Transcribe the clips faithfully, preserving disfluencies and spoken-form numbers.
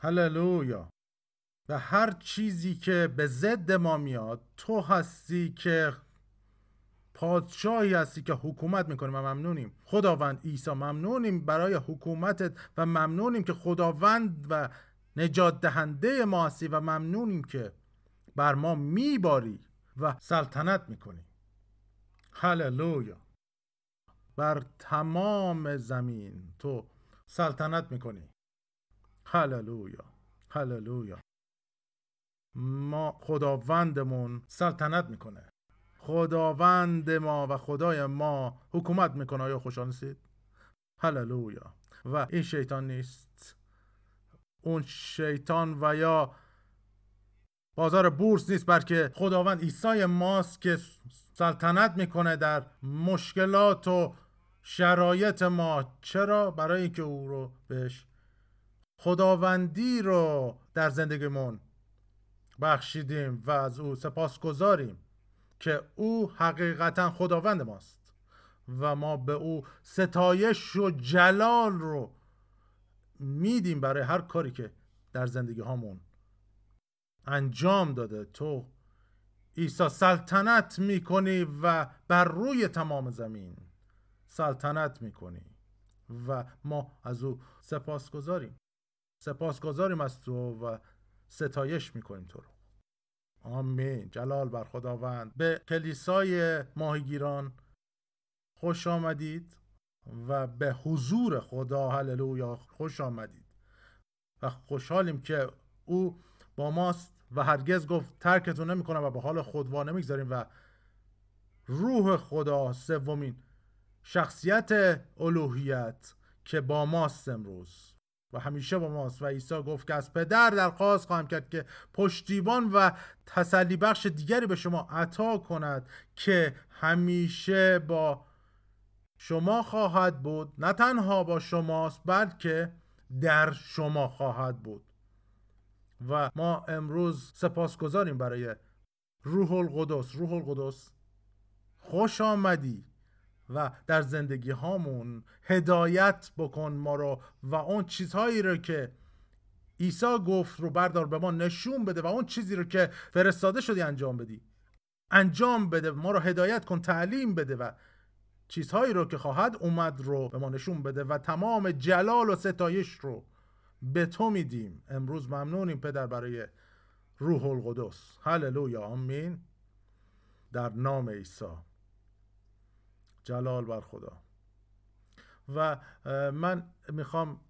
هللویا. و هر چیزی که به ضد ما میاد، تو هستی که پادشاهی هستی که حکومت میکنی و ممنونیم خداوند عیسی، ممنونیم برای حکومتت و ممنونیم که خداوند و نجات دهنده ما هستی و ممنونیم که بر ما میباری و سلطنت میکنی. هللویا. بر تمام زمین تو سلطنت میکنی. هللویا، هللویا. ما خداوندمون سلطنت میکنه، خداوند ما و خدای ما حکومت میکنه. آیا خوشحال نیستید؟ هللویا. و این شیطان نیست، اون شیطان و یا بازار بورس نیست، بلکه خداوند عیسی ماست که سلطنت میکنه در مشکلات و شرایط ما. چرا؟ برای اینکه او رو بهش خداوندی رو در زندگیمون بخشیدیم و از او سپاسگزاریم که او حقیقتا خداوند ماست و ما به او ستایش و جلال رو میدیم برای هر کاری که در زندگی هامون انجام داده. تو عیسی سلطنت میکنی و بر روی تمام زمین سلطنت میکنی و ما از او سپاسگزاریم، سپاسگزاریم از تو و ستایش میکنیم تو رو. آمین. جلال بر خداوند. به کلیسای ماهیگیران خوش آمدید و به حضور خدا، هللویا، خوش آمدید و خوشحالیم که او با ماست و هرگز گفت ترکتون نمی کنم و به حال خود وا نمیگذاریم. و روح خدا، سومین شخصیت الوهیت که با ماست امروز و همیشه با ماست. و عیسی گفت که از پدر درخواست خواهم کرد که پشتیبان و تسلی بخش دیگری به شما عطا کند که همیشه با شما خواهد بود، نه تنها با شماست بلکه در شما خواهد بود. و ما امروز سپاسگزاریم برای روح القدس. روح القدس خوش آمدی و در زندگی هامون هدایت بکن ما رو و اون چیزهایی رو که عیسی گفت رو بردار به ما نشون بده و اون چیزی رو که فرستاده شدی انجام بدی، انجام بده. ما رو هدایت کن، تعلیم بده و چیزهایی رو که خواهد اومد رو به ما نشون بده و تمام جلال و ستایش رو به تو میدیم امروز. ممنونیم پدر برای روح القدس. هللویا. آمین. در نام عیسی. جلال بر خدا. و من میخوام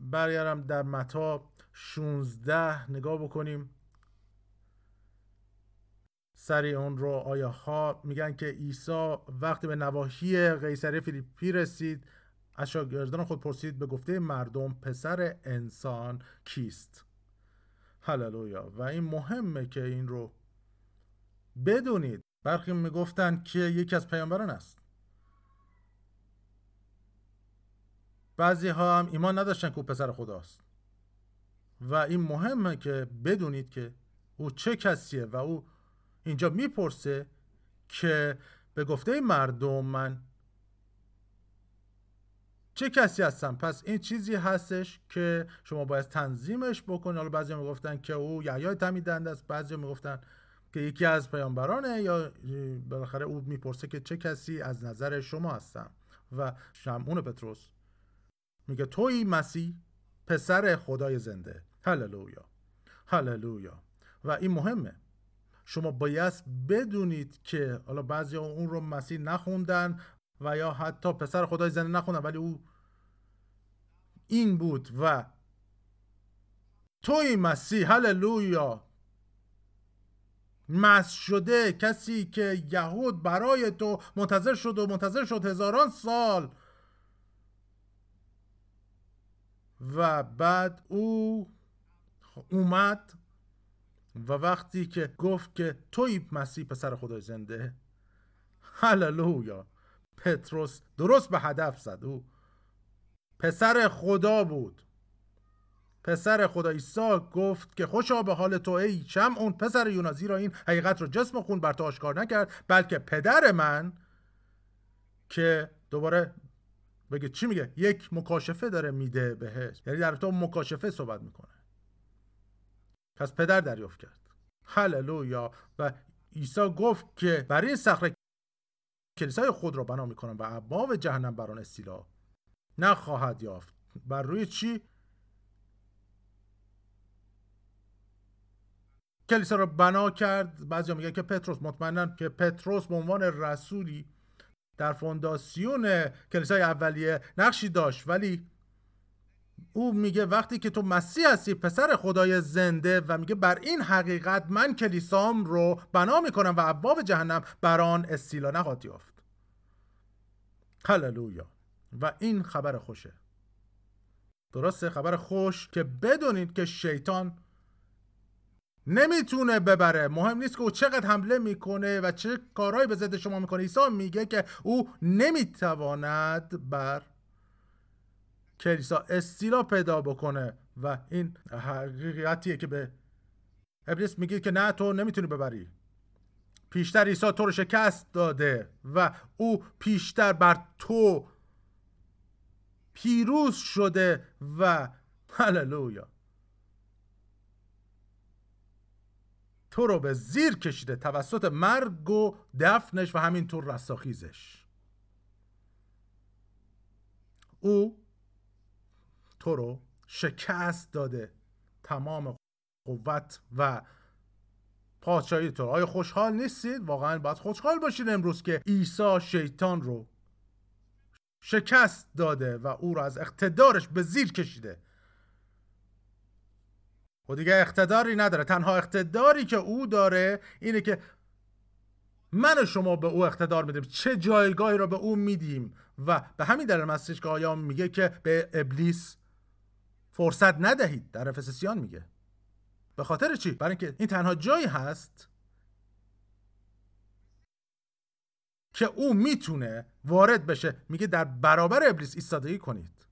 برگردم در متی شانزده نگاه بکنیم سریع اون رو. آیه ها میگن که عیسی وقتی به نواحی قیصریه فیلیپی رسید از شاگردان خود پرسید به گفته مردم پسر انسان کیست؟ هللویا. و این مهمه که این رو بدونید. برخی میگفتن که یکی از پیامبران است، بعضی ها هم ایمان نداشتن که او پسر خداست. و این مهمه که بدونید که او چه کسیه. و او اینجا میپرسه که به گفته مردم من چه کسی هستم؟ پس این چیزی هستش که شما باید تنظیمش بکنید. حالا بعضی ها میگفتن که او یحیای تعمیدنده است، بعضی ها میگفتن که یکی از پیامبرانه، یا بالاخره او میپرسه که چه کسی از نظر شما هستم؟ و شمعون پتروس میگه تویی مسیح، پسر خدای زنده. هللویا، هللویا. و این مهمه، شما باید بدونید که حالا بعضی ها اون رو مسیح نخوندن و یا حتی پسر خدای زنده نخوندن، ولی او این بود و تویی مسیح. هللویا. مست شده، کسی که یهود برای تو منتظر شد و منتظر شد هزاران سال و بعد او اومد و وقتی که گفت که توی مسیح پسر خدای زنده، هللویا، پتروس درست به هدف زد. او پسر خدا بود، پسر خدا. عیسی گفت که خوشا به حال تو ای شمعون پسر یونا، زیرا این حقیقت رو جسم و خون بر تو آشکار نکرد بلکه پدر من، که دوباره بگه چی میگه؟ یک مکاشفه داره میده بهش، یعنی در تو مکاشفه صحبت میکنه. که از پدر دریافت کرد. هللویا. و عیسی گفت که برای این صخره کلیسای خود را بنا میکنم و ابواب جهنم بر آن استیلا نخواهد یافت. بر روی چی؟ کلیسا را بنا کرد. بعضی ها میگن که پتروس، مطمئنن که پتروس به عنوان رسولی در فونداسیون کلیسای اولیه نقشی داشت، ولی او میگه وقتی که تو مسیح هستی، پسر خدای زنده، و میگه بر این حقیقت من کلیسام رو بنا میکنم و ابواب جهنم بر آن استیلا نخواهد یافت. هللویا. و این خبر خوشه، درسته؟ خبر خوش که بدونید که شیطان نمیتونه ببره. مهم نیست که او چقدر حمله میکنه و چه کارهایی به ضد شما میکنه. عیسی میگه که او نمیتواند بر کلیسا استیلا پیدا بکنه و این حقیقتیه که به ابلیس میگه که نه، تو نمیتونی ببری. پیشتر عیسی تو رو شکست داده و او پیشتر بر تو پیروز شده و هللویا تو رو به زیر کشیده توسط مرگ و دفنش و همینطور رستاخیزش. او تو رو شکست داده، تمام قوت و پادشاهی تو. آیا خوشحال نیستید؟ واقعا باید خوشحال باشید امروز که عیسی شیطان رو شکست داده و او رو از اقتدارش به زیر کشیده و دیگه اقتداری نداره. تنها اقتداری که او داره اینه که من و شما به او اقتدار میدیم، چه جایگاهی را به او میدیم. و به همین دلیل مسیح که آیا میگه که به ابلیس فرصت ندهید، در افسسیان میگه. به خاطر چی؟ برای اینکه این تنها جایی هست که او میتونه وارد بشه. میگه در برابر ابلیس ایستادگی کنید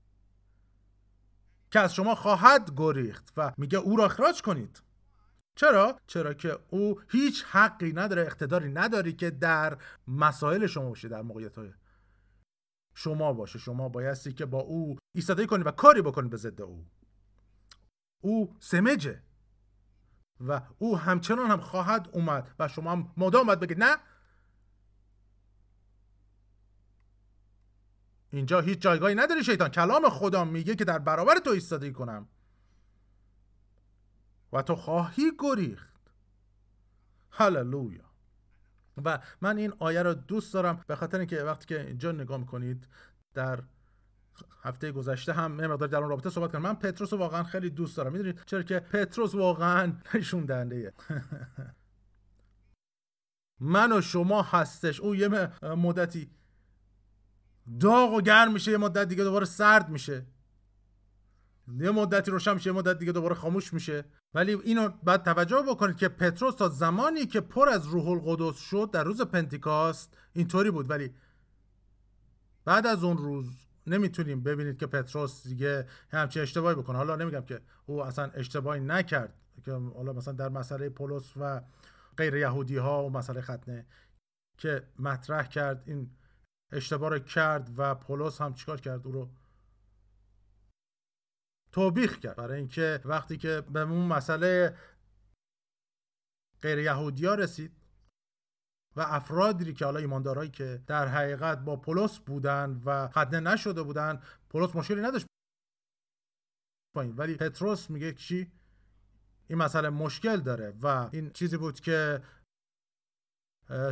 که از شما خواهد گریخت، و میگه او را اخراج کنید. چرا؟ چرا که او هیچ حقی نداره، اقتداری نداری که در مسائل شما باشه، در موقعیت‌های شما باشه. شما بایستی که با او ایستادگی کنید و کاری بکنید به ضد او. او سمجه و او همچنان هم خواهد اومد و شما هم مدام باید بگید نه، اینجا هیچ جایگاهی نداری شیطان. کلام خدا میگه که در برابر تو ایستادگی کنم و تو خواهی گریخت. هللویا. و من این آیه رو دوست دارم به خاطر اینکه وقتی که اینجا نگاه میکنید، در هفته گذشته هم مقدار در اون رابطه صحبت کردم. من پتروس رو واقعا خیلی دوست دارم، میدونید چرا؟ که پتروس واقعا نشون دهنده‌یه من و شما هستش. او یه مدتی داغ و گرم میشه، یه مدت دیگه دوباره سرد میشه، یه مدتی روشن میشه، یه مدت دیگه دوباره خاموش میشه. ولی اینو باید توجه بکنید که پتروس تا زمانی که پر از روح القدس شد، در روز پنتیکاست اینطوری بود، ولی بعد از اون روز نمیتونیم ببینید که پتروس دیگه همچین اشتباهی بکنه. حالا نمیگم که او اصلا اشتباهی نکرد، که حالا مثلا در مسئله پولس و غیر یهودی ها و مسئله ختنه که مطرح کرد، این اشتباه رو کرد و پولس هم چیکار کرد؟ او رو توبیخ کرد. برای اینکه وقتی که به اون مسئله غیر یهودی‌ها رسید و افرادی که حالا ایماندارایی که در حقیقت با پولس بودن و ختنه نشده بودن، پولس مشکلی نداشت پایین، ولی پتروس میگه چی؟ این مسئله مشکل داره. و این چیزی بود که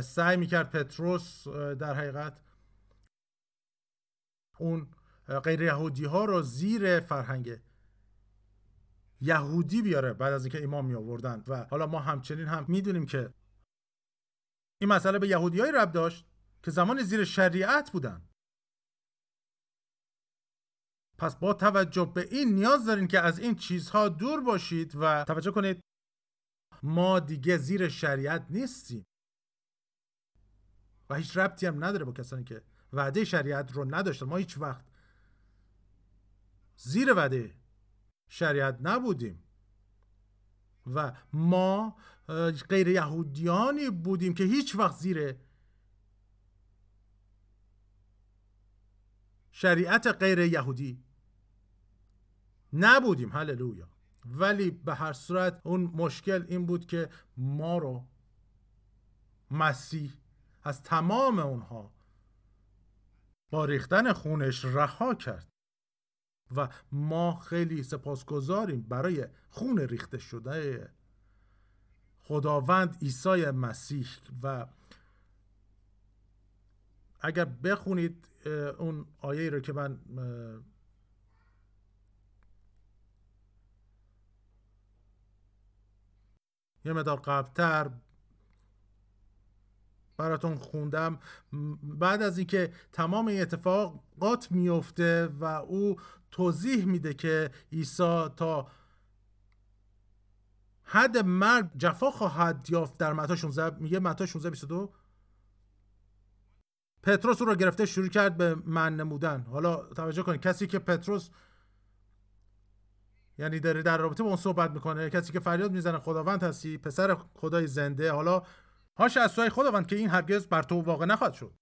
سعی میکرد پتروس در حقیقت اون غیر یهودی ها رو زیر فرهنگ یهودی بیاره بعد از اینکه ایمان می آوردن. و حالا ما همچنین هم میدونیم که این مسئله به یهودی های ربط داشت که زمان زیر شریعت بودن. پس با توجه به این نیاز دارین که از این چیزها دور باشید و توجه کنید ما دیگه زیر شریعت نیستیم و هیچ ربطی هم نداره با کسانی که وعده شریعت رو نداشتن. ما هیچ وقت زیر وعده شریعت نبودیم و ما غیر یهودیانی بودیم که هیچ وقت زیر شریعت غیر یهودی نبودیم. هللویا. ولی به هر صورت اون مشکل این بود که ما رو مسیح از تمام اونها با ریختن خونش رها کرد و ما خیلی سپاسگزاریم برای خون ریخته شده خداوند عیسی مسیح. و اگر بخونید اون آیه رو که من یه مقدار قبل‌تر براتون خوندم، بعد از اینکه تمام این اتفاقات میفته و او توضیح میده که عیسی تا حد مرگ جفا خواهد یافت در متی شانزده، میگه متی شانزده بیست و دو پتروس رو گرفته شروع کرد به من نمودن. حالا توجه کنید، کسی که پتروس یعنی داره در رابطه با اون صحبت میکنه، کسی که فریاد میزنه خداوند هستی، پسر خدای زنده، حالا هاش از سوی خداوند که این هرگز بر تو واقع نخواهد شد.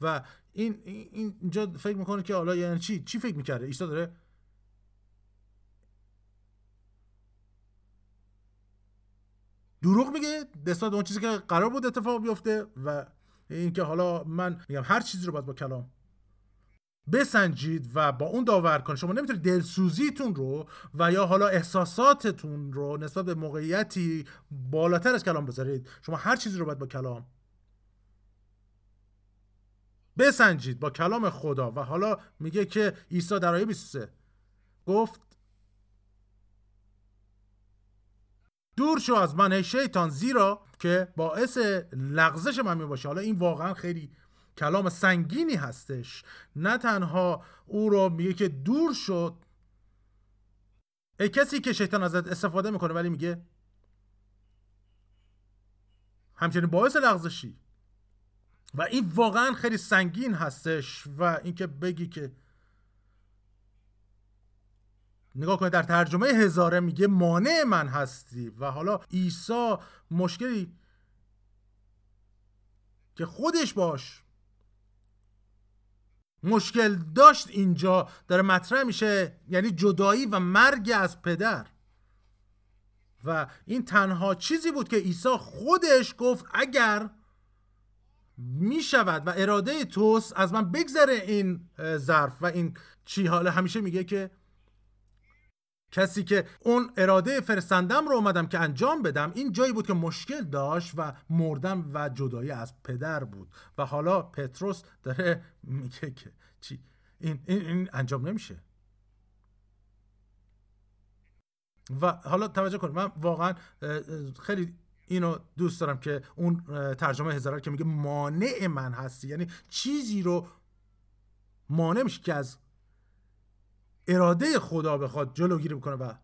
و این اینجا فکر میکنه که حالا یعنی چی چی فکر میکرده عیسی داره؟ دروغ میگه دستاد اون چیزی که قرار بود اتفاق بیفته. و این که حالا من میگم هر چیزی رو باید با کلام بسنجید و با اون داور کن. شما نمیتونید دلسوزیتون رو و یا حالا احساساتتون رو نسبت به موقعیتی بالاتر از کلام بذارید. شما هر چیزی رو باید با کلام بسنجید، با کلام خدا. و حالا میگه که عیسی در آیه بیست و سه گفت دور شو از من ای شیطان زیرا که باعث لغزش من میباشی. حالا این واقعا خیلی کلام سنگینی هستش. نه تنها او رو میگه که دور شد ای کسی که شیطان ازت استفاده میکنه، ولی میگه همچنین باعث لغزشی. و این واقعا خیلی سنگین هستش. و اینکه بگی که نگاه کنید در ترجمه هزاره میگه مانع من هستی. و حالا عیسی مشکلی که خودش باش مشکل داشت اینجا داره مطرح میشه، یعنی جدایی و مرگ از پدر. و این تنها چیزی بود که عیسی خودش گفت اگر میشود و اراده توست از من بگذره این ظرف. و این چی حاله همیشه میگه که کسی که اون اراده فرستندم رو اومدم که انجام بدم. این جایی بود که مشکل داشت و مردن و جدایی از پدر بود. و حالا پتروس داره میگه که چی این این, این انجام نمیشه. و حالا توجه کنید، من واقعا خیلی اینو دوست دارم که اون ترجمه هزاره که میگه مانع من هستی، یعنی چیزی رو مانع میشه که از اراده خدا بخواد جلوگیری بکنه و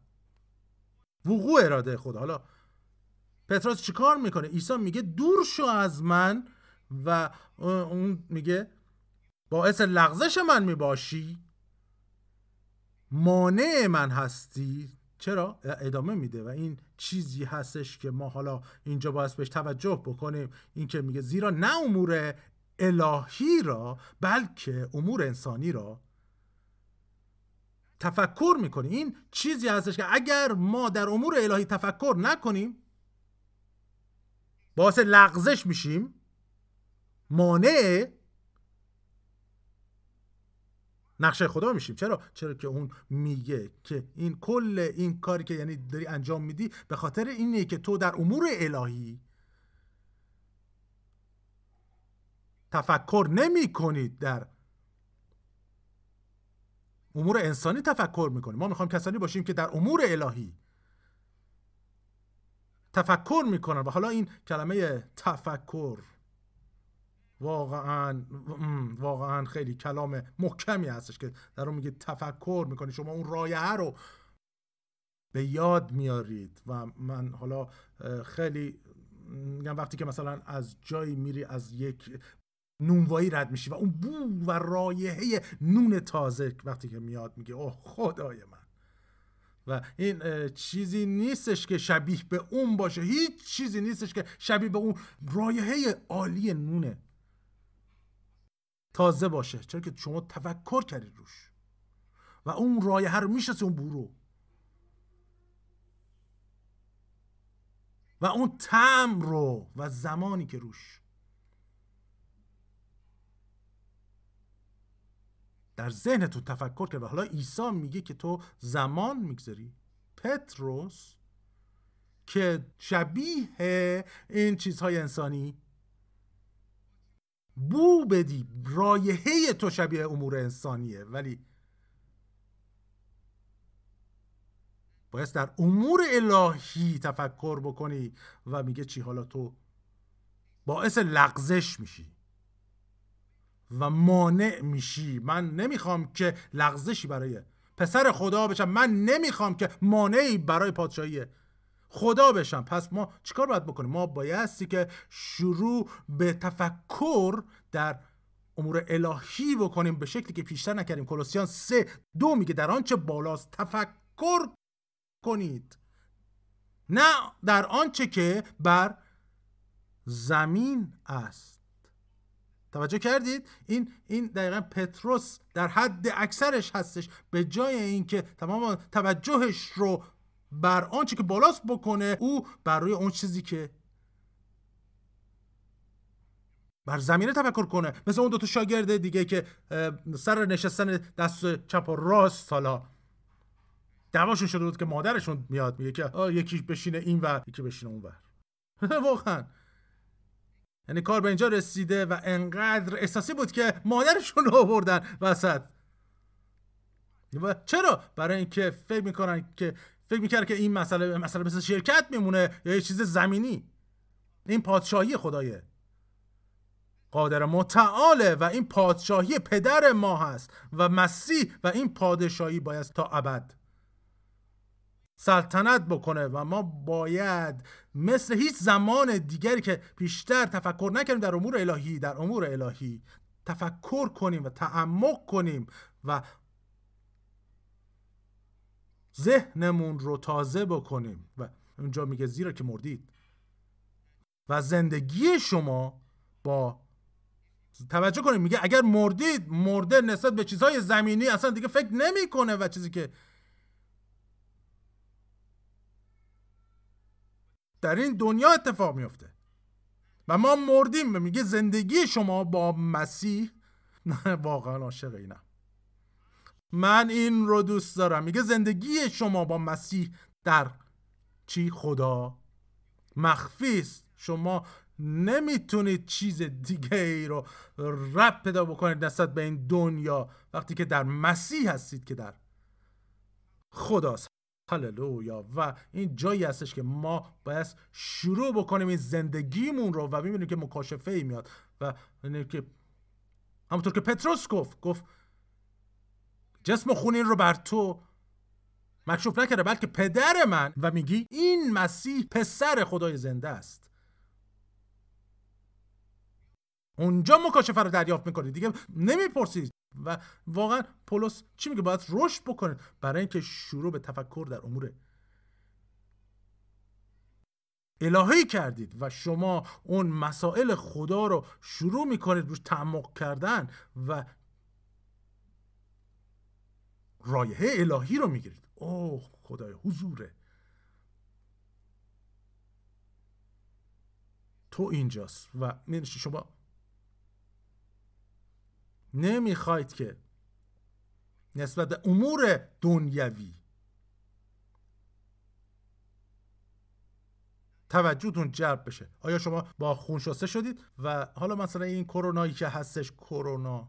وقوع اراده خدا. حالا پتروس چیکار میکنه؟ عیسی میگه دور شو از من و اون میگه باعث لغزش من میباشی، مانع من هستی. چرا؟ ادامه میده و این چیزی هستش که ما حالا اینجا باید بهش توجه بکنیم. این که میگه زیرا نه امور الهی را بلکه امور انسانی را تفکر میکنی. این چیزی هستش که اگر ما در امور الهی تفکر نکنیم باعث لغزش میشیم، مانع نقشه خدا میشیم. چرا؟ چرا که اون میگه که این کل این کاری که یعنی داری انجام میدی به خاطر اینه که تو در امور الهی تفکر نمی کنی، در امور انسانی تفکر میکنیم. ما میخوایم کسانی باشیم که در امور الهی تفکر میکنن. و حالا این کلمه تفکر واقعا واقعا خیلی کلام محکمی هستش که در اون میگه تفکر میکنی، شما اون رایحه رو به یاد میارید. و من حالا خیلی میگم وقتی که مثلا از جایی میری، از یک نونوایی رد میشی و اون بو و رایحه نون تازه وقتی که میاد میگه اوه خدای من. و این چیزی نیستش که شبیه به اون باشه، هیچ چیزی نیستش که شبیه به اون رایحه عالی نون تازه باشه، چرا که شما تفکر کردید روش و اون رایحه رو میشناسی، اون بو رو و اون طعم رو و زمانی که روش در ذهن تو تفکر کرد. و حالا عیسی میگه که تو زمان میگذاری. پتروس که شبیه این چیزهای انسانی بو بدی، رایحه تو شبیه امور انسانیه، ولی باید در امور الهی تفکر بکنی. و میگه چی؟ حالا تو باعث لغزش میشی و مانع میشی. من نمیخوام که لغزشی برای پسر خدا بشم، من نمیخوام که مانعی برای پادشاهی خدا بشم. پس ما چیکار باید بکنیم؟ ما بایستی که شروع به تفکر در امور الهی بکنیم به شکلی که پیشتر نکردیم. کلوسیان سه دو میگه در آنچه بالاست تفکر کنید، نه در آنچه که بر زمین است. توجه کردید؟ این این دقیقاً پتروس در حد اکثرش هستش. به جای اینکه تمام توجهش رو بر آنچه که بالاست بکنه، او بر روی اون چیزی که بر زمینه تفکر کنه، مثل اون دو تا شاگرد دیگه که سر نشستن دست چپ و راست حالا دعواشون شده بود که مادرشون میاد میگه که یکی بشینه این ور یکی بشینه اون ور. واقعا یعنی کار به اینجا رسیده و انقدر احساسی بود که مادرشون رو آوردن وسط. و چرا؟ برای اینکه فکر میکنن که فکر میکرد که این مسئله مسئله مثل شرکت میمونه یا یه چیز زمینی. این پادشاهی خدایه قادر متعاله و این پادشاهی پدر ما هست و مسیح، و این پادشاهی باید تا ابد سلطنت بکنه. و ما باید مثل هیچ زمان دیگری که پیشتر تفکر نکنیم در امور الهی، در امور الهی تفکر کنیم و تعمق کنیم و ذهنمون رو تازه بکنیم. و اونجا میگه زیرا که مردید و زندگی شما با توجه کنیم. میگه اگر مردید، مرده نسبت به چیزهای زمینی اصلا دیگه فکر نمی کنه و چیزی که در این دنیا اتفاق میفته و ما مردیم. میگه زندگی شما با مسیح. نه واقعا عاشق اینم، من این رو دوست دارم. میگه زندگی شما با مسیح در چی؟ خدا مخفی است. شما نمیتونید چیز دیگه ای رو رب پیدا بکنید نسبت به این دنیا وقتی که در مسیح هستید که در خداست. هللویا. و این جایی هستش که ما باید شروع بکنیم این زندگیمون رو و میبینیم که مکاشفه ای میاد. و که همونطور که پتروس گفت گفت جسم خونین رو بر تو مکشوف نکرده بلکه پدر من، و میگی این مسیح پسر خدای زنده است. اونجا مکاشفه رو دریافت میکنید، دیگه نمیپرسید. و واقعا پولس چی میگه؟ باید رشد بکنید برای اینکه شروع به تفکر در امور الهی کردید و شما اون مسائل خدا رو شروع میکنید روش تعمق کردن و رایحه الهی رو میگیرید. اوه خدای حضوره تو اینجاست. و می‌نشینید، شما نمیخواید که نسبت به امور دنیوی توجهتون جلب بشه. آیا شما با خون شسته شدید؟ و حالا مثلا این کرونایی که هستش، کرونا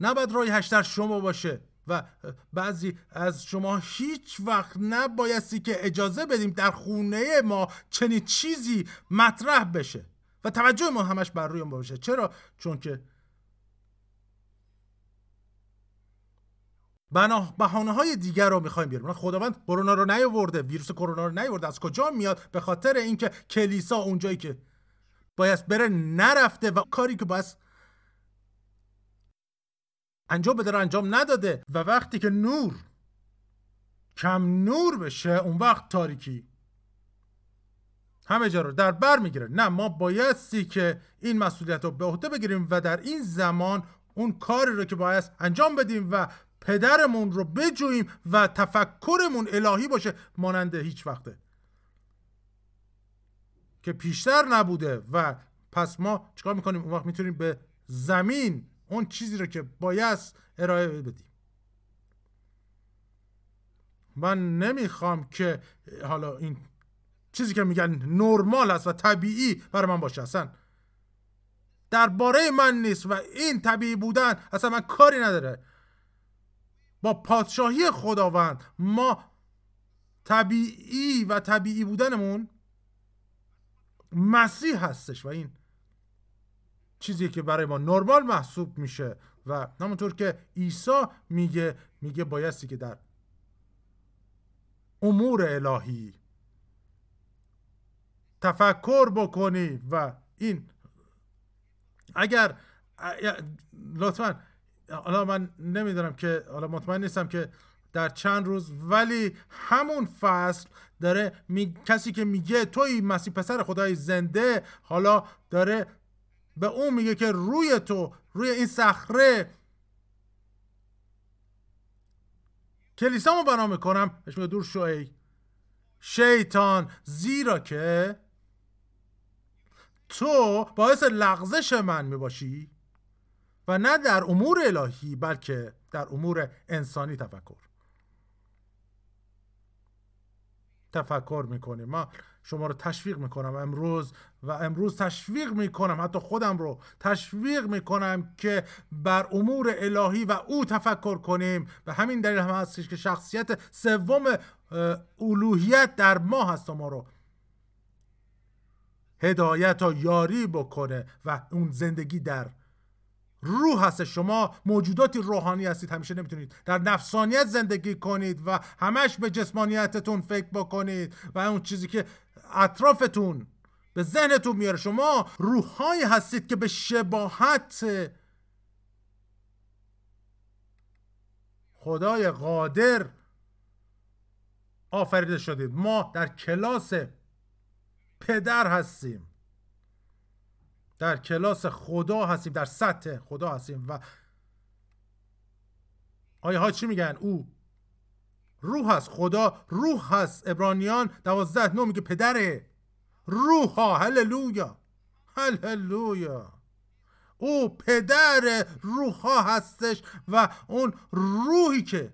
نباید رایحش در شما باشه. و بعضی از شما هیچ وقت نبایستی که اجازه بدیم در خونه ما چنین چیزی مطرح بشه و توجه ما همش بر روی ما باشه. چرا؟ چون که بنا بهانه های دیگر رو میخوایم بیاریم. خداوند کرونا رو نیاورده، ویروس کرونا رو نیاورده. از کجا میاد؟ به خاطر اینکه کلیسا اونجایی که بایست بره نرفته و کاری که بایست انجام بده رو انجام نداده. و وقتی که نور کم نور بشه، اون وقت تاریکی همه جا رو در بر میگیره. نه، ما بایستی که این مسئولیت رو به عهده بگیریم و در این زمان اون کاری رو که باید انجام بدیم و پدرمون رو بجوییم و تفکرمون الهی باشه مانند هیچ وقته که پیشتر نبوده. و پس ما چیکار میکنیم؟ اون وقت میتونیم به زمین اون چیزی رو که بایست ارائه بدیم. من نمیخوام که حالا این چیزی که میگن نرمال است و طبیعی برای من باشه، اصلا درباره من نیست و این طبیعی بودن اصلا من کاری نداره. با پادشاهی خداوند ما طبیعی و طبیعی بودنمون مسیح هستش و این چیزی که برای ما نرمال محسوب میشه و همونطور که عیسی میگه میگه بایستی که در امور الهی تفکر بکنی و این اگر لطفاً، حالا من نمیدونم که حالا مطمئن نیستم که در چند روز، ولی همون فصل داره می... کسی که میگه توی مسیح پسر خدای زنده، حالا داره به اون میگه که روی تو، روی این صخره کلیسامو بنا میکنم. بهش میگه دور شو ای شیطان، زیرا که تو باعث لغزش من میباشی و نه در امور الهی بلکه در امور انسانی تفکر تفکر میکنیم. من شما رو تشویق میکنم امروز و امروز تشویق میکنم، حتی خودم رو تشویق میکنم که بر امور الهی و او تفکر کنیم. به همین دلیل هم هستش که شخصیت سوم الوهیت در ما هست، ما رو هدایت و یاری بکنه و اون زندگی در روح هست. شما موجوداتی روحانی هستید، همیشه نمیتونید در نفسانیت زندگی کنید و همش به جسمانیتتون فکر بکنید و اون چیزی که اطرافتون به ذهنتون میاره. شما روح‌هایی هستید که به شباهت خدای قادر آفریده شدید. ما در کلاس پدر هستیم، در کلاس خدا هستیم، در سطح خدا هستیم و آیه ها چی میگن؟ او روح هست، خدا روح هست. عبرانیان دوازده نو میگه پدر روح ها. هللویا هللویا، او پدر روح ها هستش و اون روحی که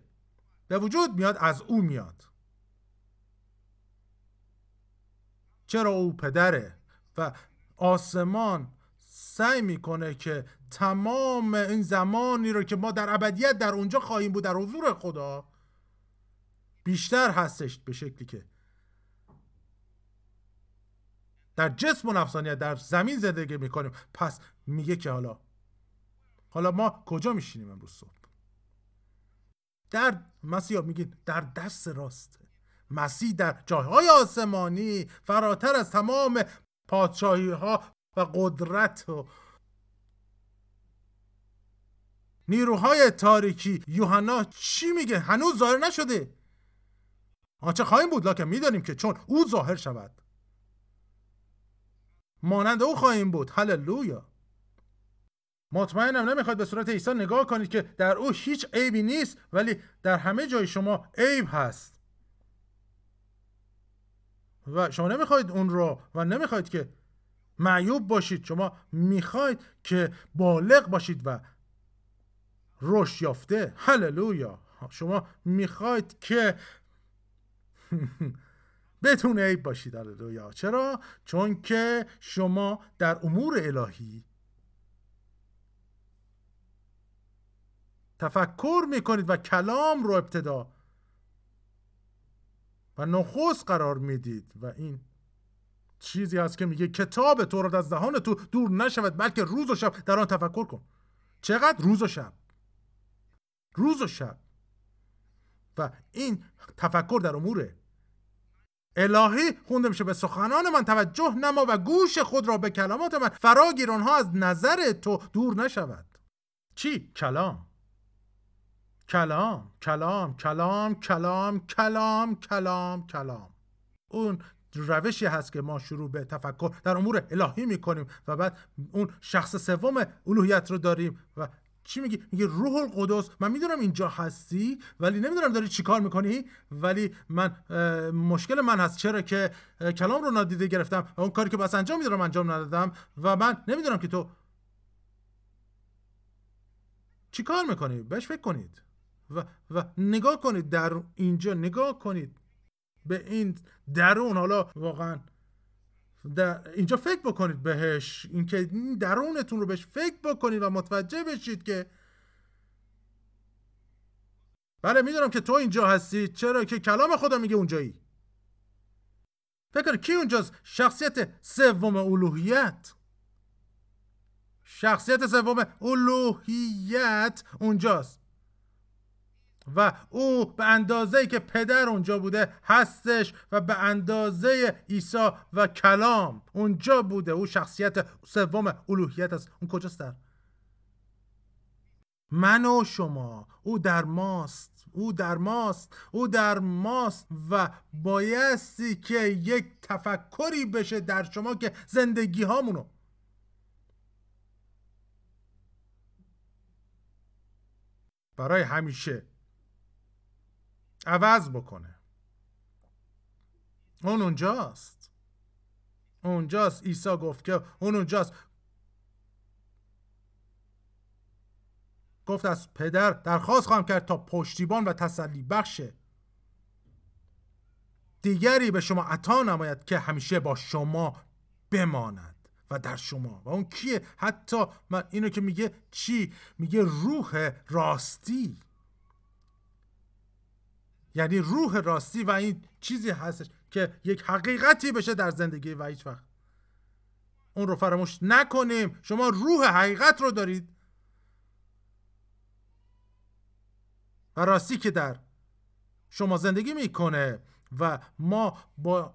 به وجود میاد از او میاد. چرا او پدره و آسمان سعی میکنه که تمام این زمانی رو که ما در ابدیت در اونجا خواهیم بود در حضور خدا بیشتر هستش، به شکلی که در جسم و نفسانیت در زمین زندگی میکنیم. پس میگه که حالا حالا ما کجا میشینیم امروز صبح؟ در مسیح میگین در دست راست مسیح، در جایهای آسمانی فراتر از تمام پادشاهی ها و قدرت و نیروهای تاریکی. یوحنا چی میگه؟ هنوز ظاهر نشده آنچه خواهیم بود، لکن میدانیم که چون او ظاهر شود مانند او خواهیم بود. هللویا. مطمئنم نمیخواد به صورت عیسی نگاه کنید که در او هیچ عیبی نیست، ولی در همه جای شما عیب هست و شما نمیخواید اون رو و نمیخواید که معیوب باشید. شما میخواید که بالغ باشید و رشد یافته. هللویا. شما میخواید که بدون عیب باشید. هللویا. چرا؟ چون که شما در امور الهی تفکر میکنید و کلام رو ابتدا و نخوص قرار میدید و این چیزی هست که میگه کتاب تورات از دهان تو دور نشود بلکه روز و شب در آن تفکر کن. چقدر؟ روز و شب، روز و شب. و این تفکر در امور الهی خونده میشه. به سخنان من توجه نما و گوش خود را به کلمات من فرا گیر، آنها از نظر تو دور نشود. چی؟ کلام کلام کلام کلام کلام کلام کلام کلام اون روشی هست که ما شروع به تفکر در امور الهی میکنیم و بعد اون شخص سوم الوهیت رو داریم و چی میگی؟ میگه روح القدس، من میدونم اینجا هستی ولی نمیدونم داری چیکار میکنی، ولی من مشکل من هست چرا که کلام رو نادیده گرفتم و اون کاری که بس انجام میدارم انجام ندادم و من نمیدونم که تو چیکار میکنی. بهش فکر کنید و و نگاه کنید، در اینجا نگاه کنید به این درون، حالا واقعا در اینجا فکر بکنید بهش، اینکه این درونتون رو بهش فکر بکنید و متوجه بشید که بله میدونم که تو اینجا هستی چرا که کلام خدا میگه اونجایی. فکر کی اونجاست؟ شخصیت سوم الوهیت، شخصیت سوم الوهیت اونجاست و او به اندازه‌ای که پدر اونجا بوده هستش و به اندازه عیسی و کلام اونجا بوده. او شخصیت سوم الوهیت است. اون کجاست؟ در من و شما. او در ماست، او در ماست، او در ماست و بایستی که یک تفکری بشه در شما که زندگی هامونو برای همیشه عوض بکنه. اون اونجاست، اونجاست. عیسی گفت که اون اونجاست، گفت از پدر درخواست خواهم کرد تا پشتیبان و تسلی بخش دیگری به شما عطا نماید که همیشه با شما بماند و در شما. و اون کیه؟ حتی من اینو که میگه چی؟ میگه روح راستی، یعنی روح راستی. و این چیزی هستش که یک حقیقتی بشه در زندگی و هیچ وقت اون رو فراموش نکنیم. شما روح حقیقت رو دارید و راستی که در شما زندگی میکنه و ما با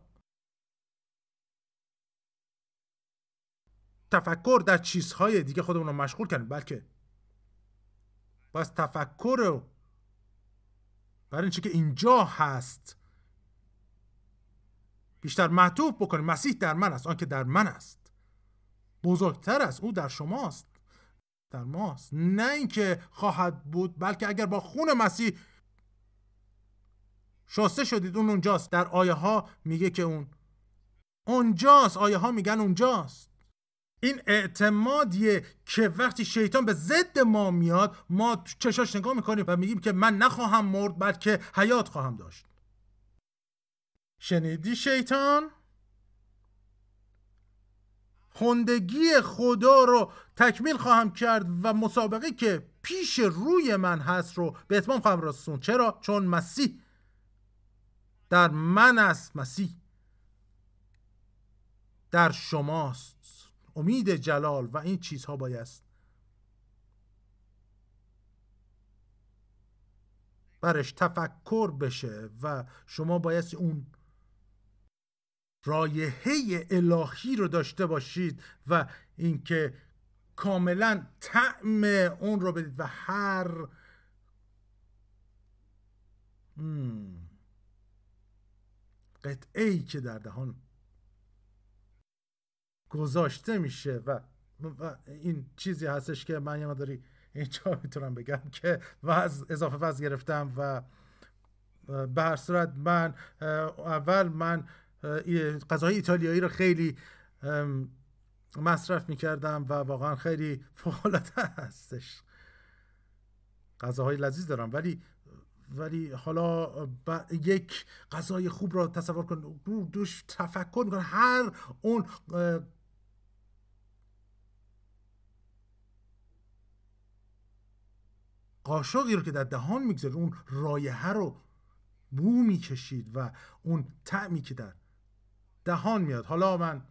تفکر در چیزهای دیگه خودمون رو مشغول کنیم، بلکه بس تفکر رو برای این چی که اینجا هست بیشتر معطوف بکنیم. مسیح در من است، آنکه در من است بزرگتر است، او در شماست، در ماست. نه اینکه خواهد بود، بلکه اگر با خون مسیح شسته شدید اون اونجاست. در آیه ها میگه که اون اونجاست، آیه ها میگن اونجاست. این اعتمادیه که وقتی شیطان به ضد ما میاد ما چشاش نگاه میکنیم و میگیم که من نخواهم مرد بلکه حیات خواهم داشت. شنیدی شیطان؟ خوندگی خدا رو تکمیل خواهم کرد و مسابقه که پیش روی من هست رو به اتمام خواهم رسون. چرا؟ چون مسیح در من است، مسیح در شماست، امید جلال. و این چیزها بایست برش تفکر بشه و شما بایست اون رایحه الهی رو داشته باشید و اینکه کاملا طعم اون رو بدید و هر قطعه‌ای که در دهان گذاشته میشه و, و این چیزی هستش که من یه مقداری اینجا میتونم بگم که وز اضافه وز گرفتم. و به هر صورت من اول من غذاهای ایتالیایی رو خیلی مصرف میکردم و واقعا خیلی فوق‌العاده هستش، غذاهای لذیذ دارم. ولی ولی حالا با یک غذای خوب را تصور کن، دوش تفکر میکنه هر اون قاشقی رو که در دهان میگذاری اون رایحه رو بو میکشید و اون طعمی که در دهان میاد. حالا من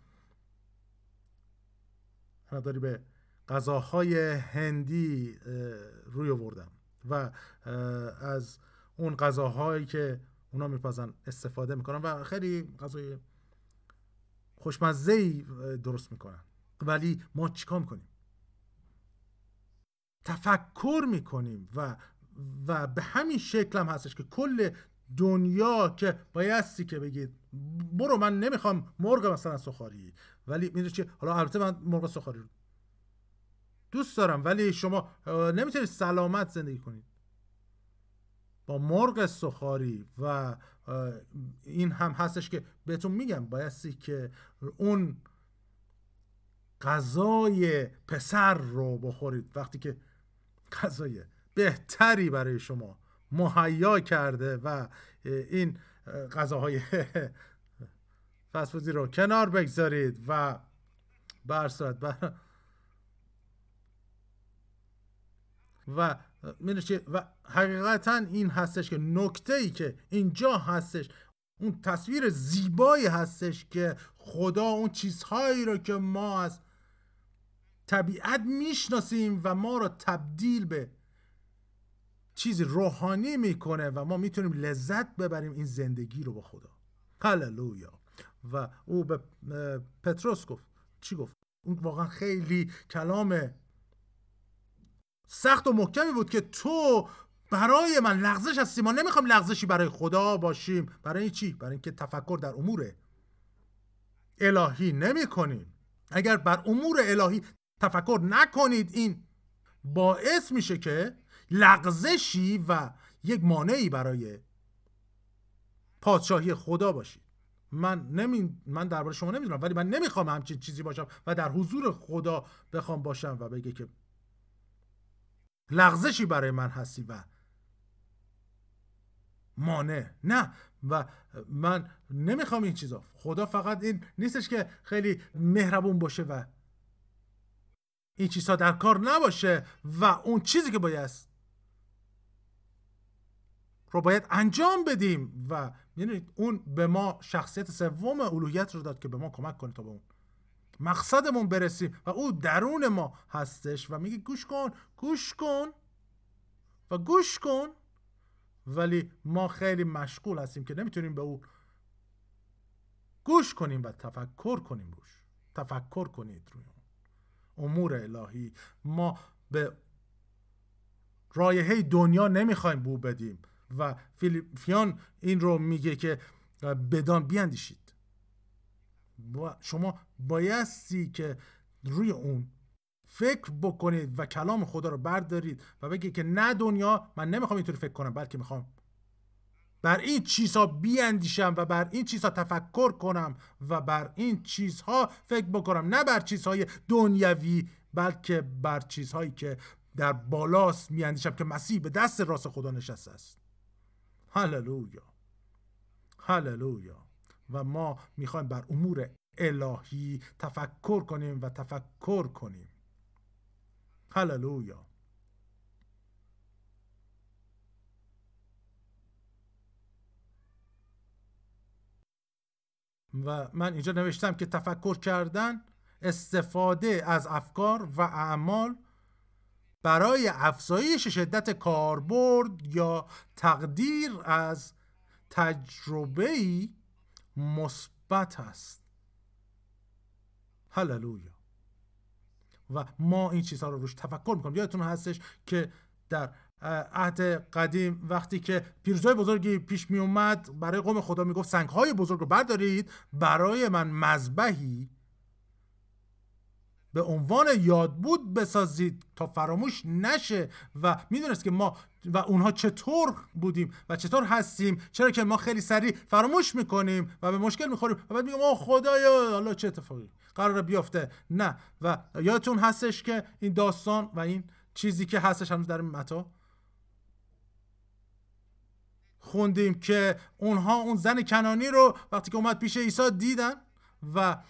مقداری به غذاهای هندی روی آوردم و از اون غذاهایی که اونا میپزن استفاده میکنن و خیلی غذای خوشمزه‌ای درست میکنن. ولی ما چیکار میکنیم؟ تفکر میکنیم و و به همین شکل هم هستش که کل دنیا که بایستی که بگید برو من نمیخوام مرغ مثلا سوخاری، ولی میدونی چی؟ حالا البته من مرغ سوخاری دوست دارم، ولی شما نمیتونید سلامت زندگی کنید. با مرغ سخاری و این هم هستش که بهتون میگم بایستی که اون غذای پسر رو بخورید وقتی که غذای بهتری برای شما مهیا کرده و این غذاهای فسفودی رو کنار بگذارید و برسات بر... و و حقیقتا این هستش که نکته‌ای که اینجا هستش، اون تصویر زیبایی هستش که خدا اون چیزهایی رو که ما از طبیعت میشناسیم و ما رو تبدیل به چیزی روحانی میکنه و ما میتونیم لذت ببریم این زندگی رو با خدا. هللویا. و او به پتروس گفت، چی گفت؟ اون واقعا خیلی کلام سخت و محکمی بود که تو برای من لغزش هستی. ما نمیخوام لغزشی برای خدا باشیم. برای چی؟ برای اینکه تفکر در امور الهی نمی کنیم. اگر بر امور الهی تفکر نکنید این باعث میشه که لغزشی و یک مانعی برای پادشاهی خدا باشید. من نمی من درباره شما نمیدونم، ولی من نمیخوام همچین چیزی باشم و در حضور خدا بخوام باشم و بگه که لغزشی برای من هستی و مانه. نه، و من نمیخوام این چیزا. خدا فقط این نیستش که خیلی مهربون باشه و این چیزها در کار نباشه و اون چیزی که باید رو باید انجام بدیم و یعنی اون به ما شخصیت سوم الوهیت رو داد که به ما کمک کنه تا به اون مقصدمون برسیم و او درون ما هستش و میگه گوش کن، گوش کن و گوش کن، ولی ما خیلی مشغول هستیم که نمیتونیم به او گوش کنیم و تفکر کنیم روش. تفکر کنید روی امور الهی. ما به رایحه دنیا نمیخوایم بو بدیم و فیلیپیان این رو میگه که بدان بیندیشید. با شما بایستی که روی اون فکر بکنید و کلام خدا رو بردارید و بگید که نه دنیا، من نمیخوام اینطوری فکر کنم، بلکه میخوام بر این چیزها بیاندیشم و بر این چیزها تفکر کنم و بر این چیزها فکر بکنم، نه بر چیزهای دنیوی بلکه بر چیزهایی که در بالاست میاندیشم که مسیح به دست راست خدا نشسته است. هللویا، هللویا. و ما میخوایم بر امور الهی تفکر کنیم و تفکر کنیم. هللویا. و من اینجا نوشتم که تفکر کردن استفاده از افکار و اعمال برای افزایش شدت کاربرد یا تقدیر از تجربه‌ای مثبت است. هللویا. و ما این چیزها رو روش تفکر میکنیم. یادتون هستش که در عهد قدیم وقتی که پیروزهای بزرگی پیش می اومد برای قوم خدا میگفت سنگهای بزرگ رو بردارید برای من مذبحی به عنوان یادبود بسازید تا فراموش نشه. و میدونست که ما و اونها چطور بودیم و چطور هستیم، چرا که ما خیلی سریع فراموش میکنیم و به مشکل میخوریم و بعد میگم آه خدایا حالا چه اتفاقی قراره بیفته. نه. و یادتون هستش که این داستان و این چیزی که هستش هنوز در متی خوندیم که اونها اون زن کنانی رو وقتی که اومد پیش عیسی دیدن و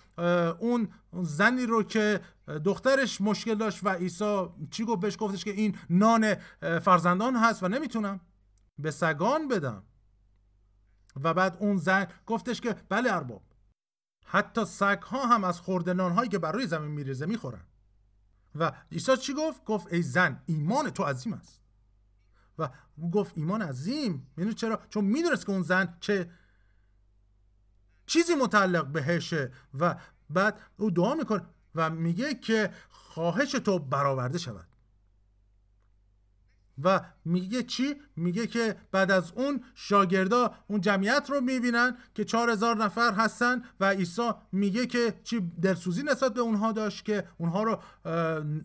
اون زنی رو که دخترش مشکل داشت و عیسی چی گفت بهش؟ گفتش که این نان فرزندان هست و نمیتونم به سگان بدم. و بعد اون زن گفتش که بله ارباب، حتی سگ‌ها هم از خورده نان‌هایی که بر روی زمین میریزه میخورن. و عیسی چی گفت؟ گفت ای زن ایمان تو عظیم است. و او گفت ایمان عظیم. یعنی چرا؟ چون میدونست که اون زن چه چیزی متعلق بهشه. و بعد او دعا میکنه و میگه که خواهش تو برآورده شود و میگه چی؟ میگه که بعد از اون شاگردا اون جمعیت رو میبینن که چهار هزار نفر هستن و عیسی میگه که چی دلسوزی نسبت به اونها داشت که اونها رو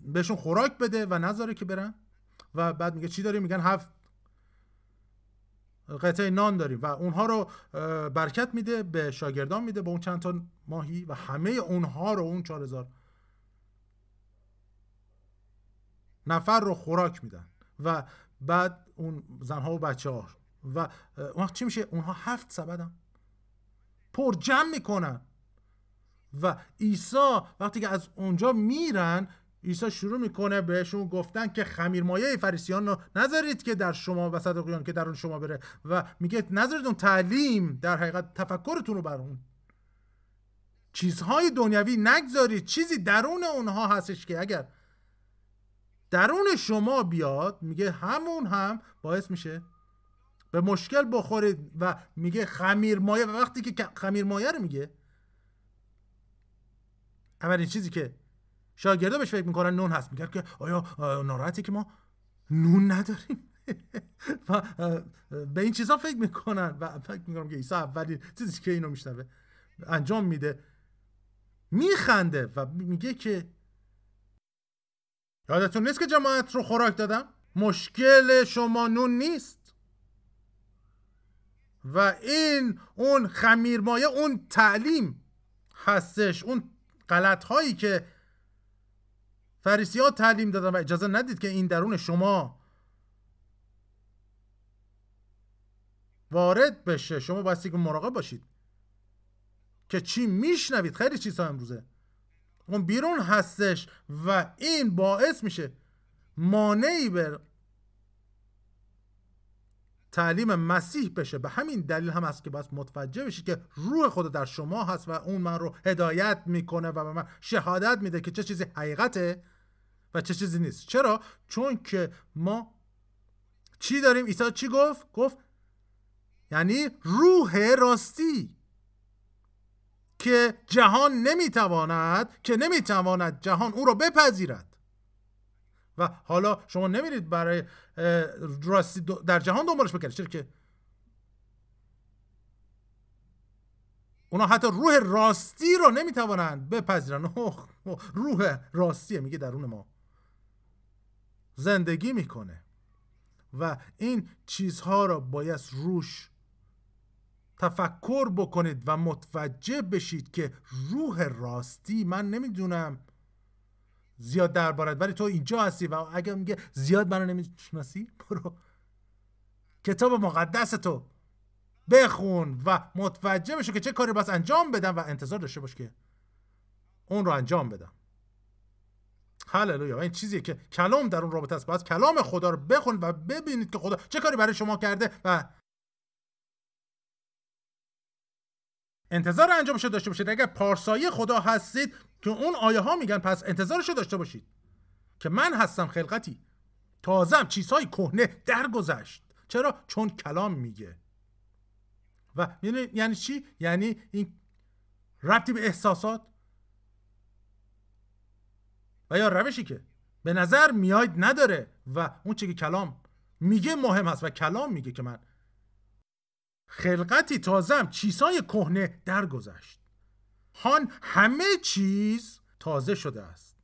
بهشون خوراک بده و نذاره که برن. و بعد میگه چی داریم؟ میگن هفت قطعه نان داریم و اونها رو برکت میده، به شاگردان میده، با اون چند تا ماهی و همه اونها رو، اون چهار هزار نفر رو خوراک میدن و بعد اون زنها و بچه ها و اون چی میشه؟ اونها هفت سبد هم پر جمع میکنن و عیسی وقتی که از اونجا میرن، عیسی شروع میکنه بهشون گفتن که خمیرمایه فریسیان رو نذارید که در شما وسط قیان که درون شما بره و میگه نذارید اون تعلیم در حقیقت تفکرتون رو بر اون چیزهای دنیوی نگذارید. چیزی درون اونها هستش که اگر درون شما بیاد، میگه همون هم باعث میشه به مشکل بخورید. و میگه خمیرمایه، و وقتی که خمیرمایه رو میگه، اولین چیزی که شاگردا بهش فکر میکنن نون هست. میگن که آیا ناراحتی که ما نون نداریم؟ و به این چیزا فکر میکنن و فکر میکنم که عیسی اولین چیزی که اینو میشنوه انجام میده، میخنده و میگه که یادتون نیست که جماعت رو خوراک دادم؟ مشکل شما نون نیست. و این اون خمیرمایه، اون تعلیم هستش، اون غلطهایی که فریسی‌ها تعلیم دادن و اجازه ندید که این درون شما وارد بشه. شما بایستی که مراقب باشید که چی میشنوید. خیلی چیزها امروزه اون بیرون هستش و این باعث میشه مانعی بر تعلیم مسیح بشه. به همین دلیل هم هست که باید متوجه بشید که روح خدا در شما هست و اون من رو هدایت میکنه و به من شهادت میده که چه چیزی حقیقته و چه چیزی نیست. چرا؟ چون که ما چی داریم؟ عیسی چی گفت؟ گفت یعنی روح راستی که جهان نمیتواند که نمیتواند جهان او رو بپذیرد. و حالا شما نمیرید برای راستی در جهان دنبالش بکنید، چرا که اونا حتی روح راستی رو نمیتوانند بپذیرن. اوه، روح راستیه میگه درون ما زندگی میکنه و این چیزها رو باید روش تفکر بکنید و متوجه بشید که روح راستی، من نمیدونم زیاد دربارت، ولی تو اینجا هستی و اگه میگه زیاد منو نمیشناسی، برو کتاب مقدس تو بخون و متوجه بشو که چه کاری باید انجام بدم و انتظار داشته باش که اون رو انجام بدم. هللویا. این چیزیه که کلام در اون رابطه است. باید کلام خدا رو بخون و ببینید که خدا چه کاری برای شما کرده و انتظار انجامش داشته باشید. اگر پارسایی خدا هستید که اون آیه ها میگن، پس انتظارش داشته باشید که من هستم خلقتی تازم، چیزهای کهنه درگذشت. چرا؟ چون کلام میگه. و یعنی یعنی چی؟ یعنی این ربطی به احساسات و یا روشی که به نظر میاد نداره و اون چی که کلام میگه مهم هست. و کلام میگه که من خلقتی تازم، چیزهای کهنه درگذشت، هان همه چیز تازه شده است.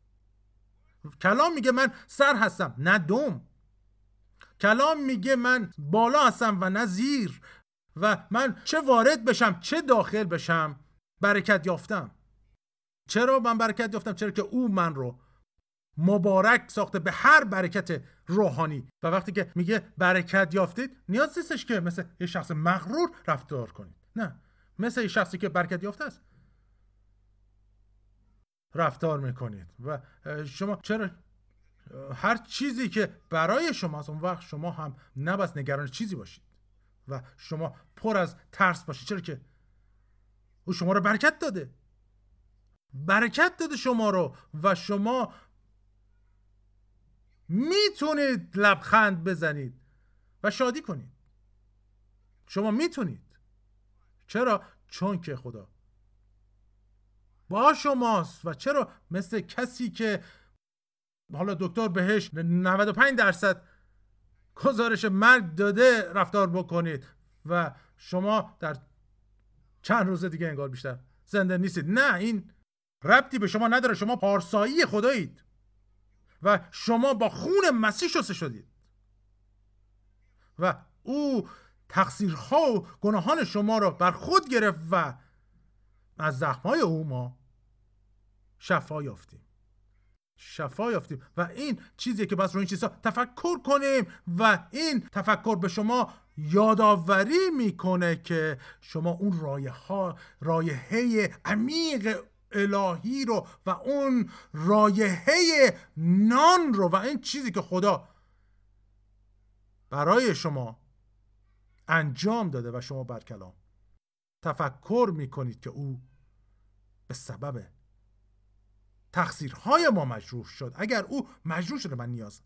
کلام میگه من سر هستم نه دم. کلام میگه من بالا هستم و نه زیر و من چه وارد بشم چه داخل بشم برکت یافتم. چرا من برکت یافتم؟ چرا که او من رو مبارک ساخته به هر برکت روحانی. و وقتی که میگه برکت یافتید، نیاز نیستش که مثل یه شخص مغرور رفتار کنید، نه، مثل یه شخصی که برکت یافته است رفتار میکنید. و شما چرا هر چیزی که برای شما است، اون وقت شما هم نباید نگران چیزی باشید و شما پر از ترس باشید، چرا که او شما رو برکت داده، برکت داده شما رو و شما میتونید لبخند بزنید و شادی کنید. شما میتونید. چرا؟ چون که خدا با شماست. و چرا مثل کسی که حالا دکتر بهش نود و پنج درصد گزارش مرگ داده رفتار بکنید و شما در چند روز دیگه انگار بیشتر زنده نیستید. نه، این ربطی به شما نداره. شما پارسایی خدایید و شما با خون مسیح شسته شدید و او تقصیرها و گناهان شما را بر خود گرفت و از زخم‌های او ما شفا یافتیم. شفا یافتیم و این چیزیه که بس رو این چیزها تفکر کنیم و این تفکر به شما یادآوری میکنه که شما اون رایه ها رایحه عمیق الهی رو و اون رایحه نان رو و این چیزی که خدا برای شما انجام داده و شما بر کلام تفکر میکنید که او به سبب تقصیرهای ما مجروح شد. اگر او مجروح شده، من نیاز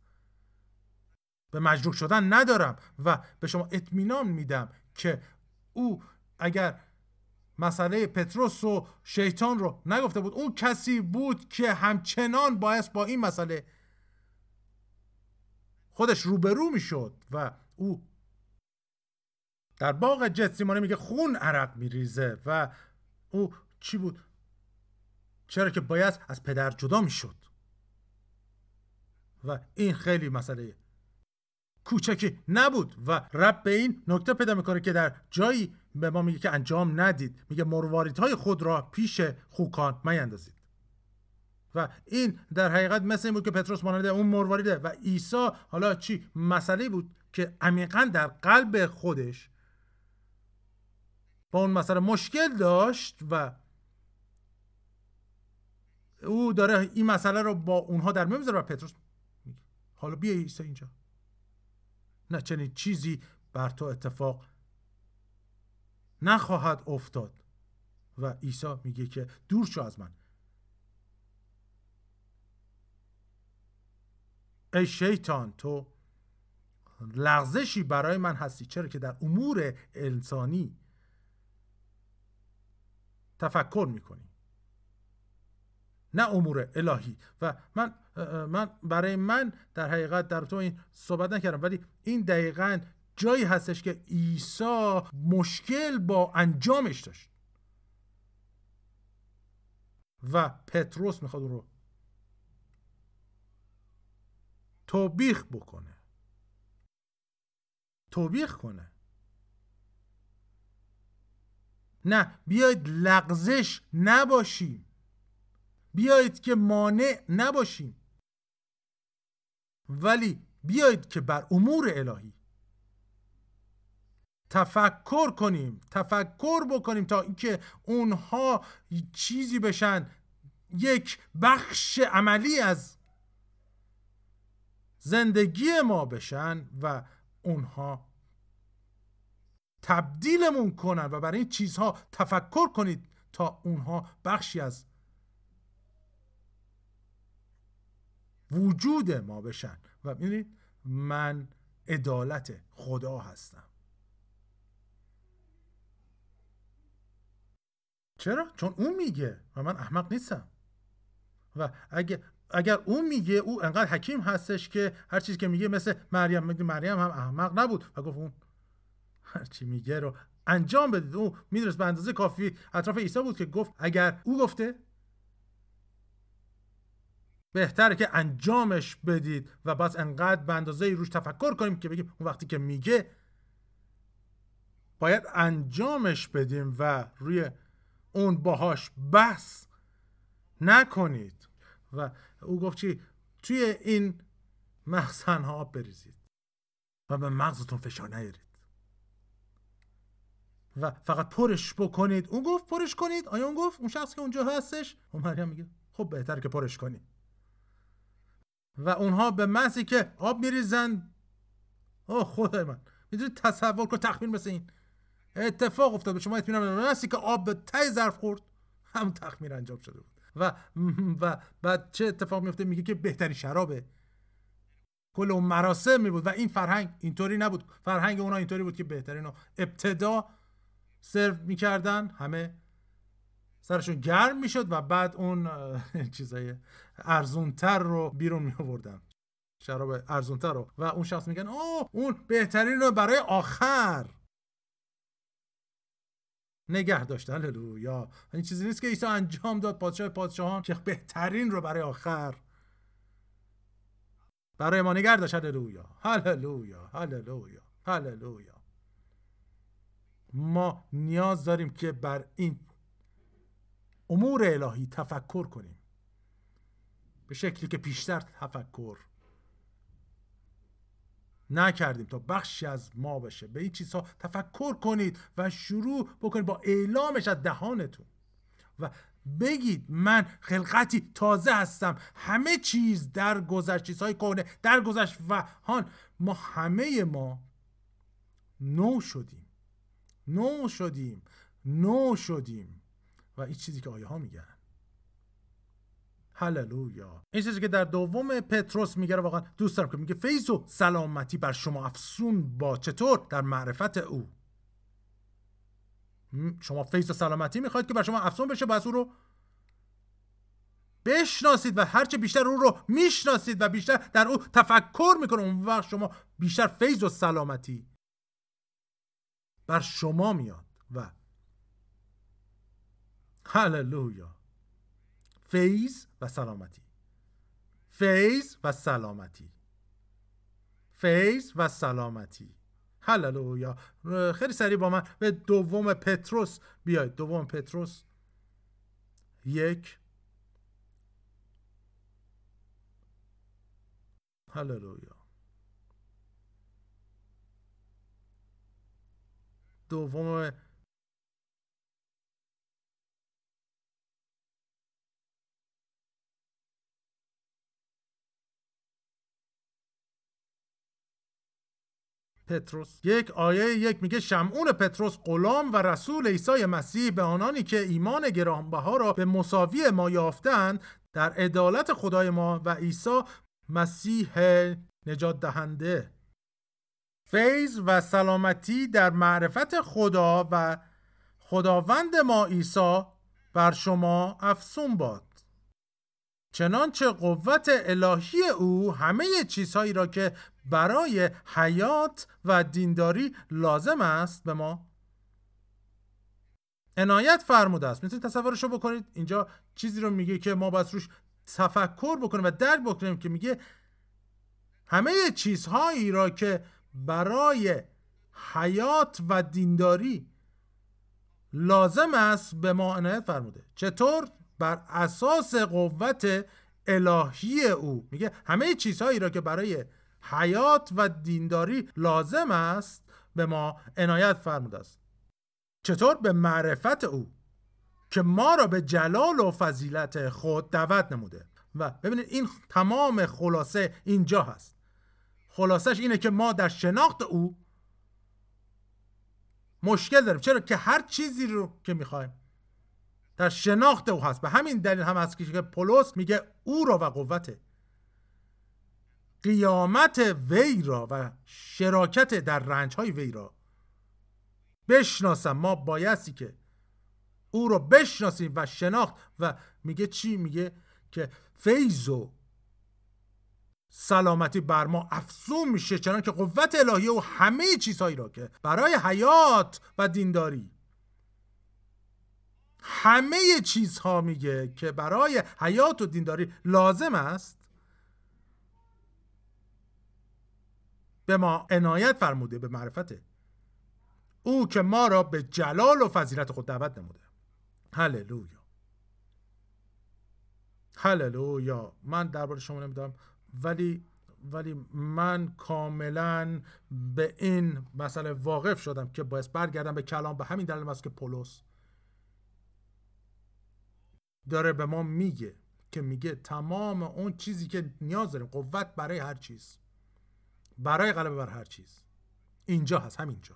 به مجروح شدن ندارم و به شما اطمینان میدم که او اگر مسئله پتروس و شیطان رو نگفته بود، اون کسی بود که همچنان باعث با این مسئله خودش روبرو میشد و او در باغ جتسیمانه میگه خون عرق میریزه و او چی بود؟ چرا که باید از پدر جدا میشد و این خیلی مسئله کوچکی نبود و رب به این نکته پیدا میکنه که در جایی به ما میگه که انجام ندید، میگه مرواریدهای خود را پیش خوکان میندازید و این در حقیقت مثل این بود که پتروس ماننده اون مرواریده و عیسی حالا چی مسئله بود که عمیقا در قلب خودش با اون مسئله مشکل داشت و او داره این مسئله رو با اونها در میون میذاره و پتروس میگه حالا بیا عیسی اینجا، نه چنین چیزی بر تو اتفاق نخواهد افتاد و عیسی میگه که دور شو از من ای شیطان، تو لغزشی برای من هستی، چرا که در امور انسانی تفکر میکنی نه امور الهی. و من من برای من در حقیقت در تو این صحبت نکردم، ولی این دقیقاً جایی هستش که عیسی مشکل با انجامش داشت و پتروس میخواد اون رو توبیخ بکنه توبیخ کنه نه، بیایید لغزش نباشیم، بیایید که مانع نباشیم، ولی بیایید که بر امور الهی تفکر کنیم، تفکر بکنیم تا اینکه اونها چیزی بشن، یک بخش عملی از زندگی ما بشن و اونها تبدیلمون کنن و برای این چیزها تفکر کنید تا اونها بخشی از وجود ما بشن و می‌بینید من عدالت خدا هستم. چرا؟ چون اون میگه و من احمق نیستم و اگه اگر اون میگه، او انقدر حکیم هستش که هر چیزی که میگه، مثل مریم مریم هم احمق نبود و گفت اون هر چی میگه رو انجام بدید. او میدونست به اندازه کافی اطراف عیسی بود که گفت اگر او گفته بهتره که انجامش بدید و باز انقدر به اندازه روش تفکر کنیم که بگیم اون وقتی که میگه باید انجامش بدیم و روی اون باهاش بحث نکنید. و او گفت چی؟ توی این مخزنها آب بریزید و به مغزتون فشار نیارید و فقط پرش بکنید. اون گفت پرش کنید. آیا اون گفت؟ اون شخص که اونجا هستش، اون مریم میگه خب بهتر که پرش کنی. و اونها به محضی که آب میریزن، اوه خدای من، میدونید تصور کن تخمیر مثل این اتفاق افتاد به شما اطمینان بدم، نسی که آب به ته ظرف خورد همون تخمیر انجام شده بود. و و بعد چه اتفاق میفته؟ میگه که بهترین شرابه کل اون مراسم می بود و این فرهنگ اینطوری نبود. فرهنگ اونها اینطوری بود که بهترینو ابتدا سرو میکردن، همه سرشون گرم میشد و بعد اون چیزای ارزونتر رو بیرون می آوردن. شراب ارزونتر رو، و اون شخص میگن اوه اون بهترین رو برای آخر نگه داشتن. هللویا. این چیزی نیست که عیسی انجام داد، پادشاه پادشاهان، که بهترین رو برای آخر برای ما نگه داشت. هللویا هللویا هللویا هللویا. ما نیاز داریم که بر این امور الهی تفکر کنیم به شکلی که پیشتر تفکر نکردیم تا بخشی از ما بشه. به این چیزها تفکر کنید و شروع بکنید با اعلامش از دهانتون و بگید من خلقتی تازه هستم، همه چیز در گذشت، چیزهای کهنه در گذشت و هان ما همه ما نو شدیم نو شدیم نو شدیم. و این چیزی که آیه ها میگن. هللویا. این چیزی که در دوم پتروس میگه واقعا دوست دارم که میگه فیض و سلامتی بر شما افسون با چطور؟ در معرفت او. شما فیض و سلامتی میخواید که بر شما افسون بشه، بس او رو بشناسید و هرچه بیشتر او رو میشناسید و بیشتر در او تفکر میکنه، اون وقت شما بیشتر فیض و سلامتی بر شما میاد. و هللویا. فیض و سلامتی، فیض و سلامتی، فیض و سلامتی. هللویا. خیلی سریع با من به دوم پتروس بیاید. دوم پتروس یک. هللویا. دوم پتروس یک آیه یک میگه شمعون پتروس غلام و رسول عیسی مسیح به آنانی که ایمان گرانبها را به مساوی ما یافتند در عدالت خدای ما و عیسی مسیح نجات دهنده، فیض و سلامتی در معرفت خدا و خداوند ما عیسی بر شما افسون باد، چنانچه قوت الهی او همه چیزهایی را که برای حیات و دینداری لازم است به ما عنایت فرموده است. میتونید تصورش رو بکنید. اینجا چیزی رو میگه که ما باید روش تفکر بکنیم و درک بکنیم، که میگه همه چیزهایی را که برای حیات و دینداری لازم است به ما عنایت فرموده. چطور؟ بر اساس قوت الهی او. میگه همه چیزهایی را که برای حیات و دینداری لازم است به ما عنایت فرموده است. چطور؟ به معرفت او که ما را به جلال و فضیلت خود دعوت نموده. و ببینید این تمام خلاصه اینجا هست. خلاصش اینه که ما در شناخت او مشکل داریم. چرا؟ که هر چیزی رو که میخوایم در شناخت او هست. به همین دلیل هم هست که پولس میگه او را و قوته قیامت وی را و شراکت در رنج‌های وی را بشناسم. ما بایستی که او را بشناسیم و شناخت. و میگه چی؟ میگه که فیض و سلامتی بر ما افزون میشه، چنان که قوت الهی او همه چیزهایی را که برای حیات و دینداری، همه چیزها میگه که برای حیات و دینداری لازم است به ما عنایت فرموده، به معرفت او که ما را به جلال و فضیلت خود دعوت نموده. هللویا هللویا. من درباره شما نمیدونم، ولی ولی من کاملا به این مسئله واقف شدم که باید برگردم به کلام. به همین دلیل است که پولس داره به ما میگه که میگه تمام اون چیزی که نیاز داریم، قوت برای هر چیز، برای غلبه بر هر چیز، اینجا هست، همینجا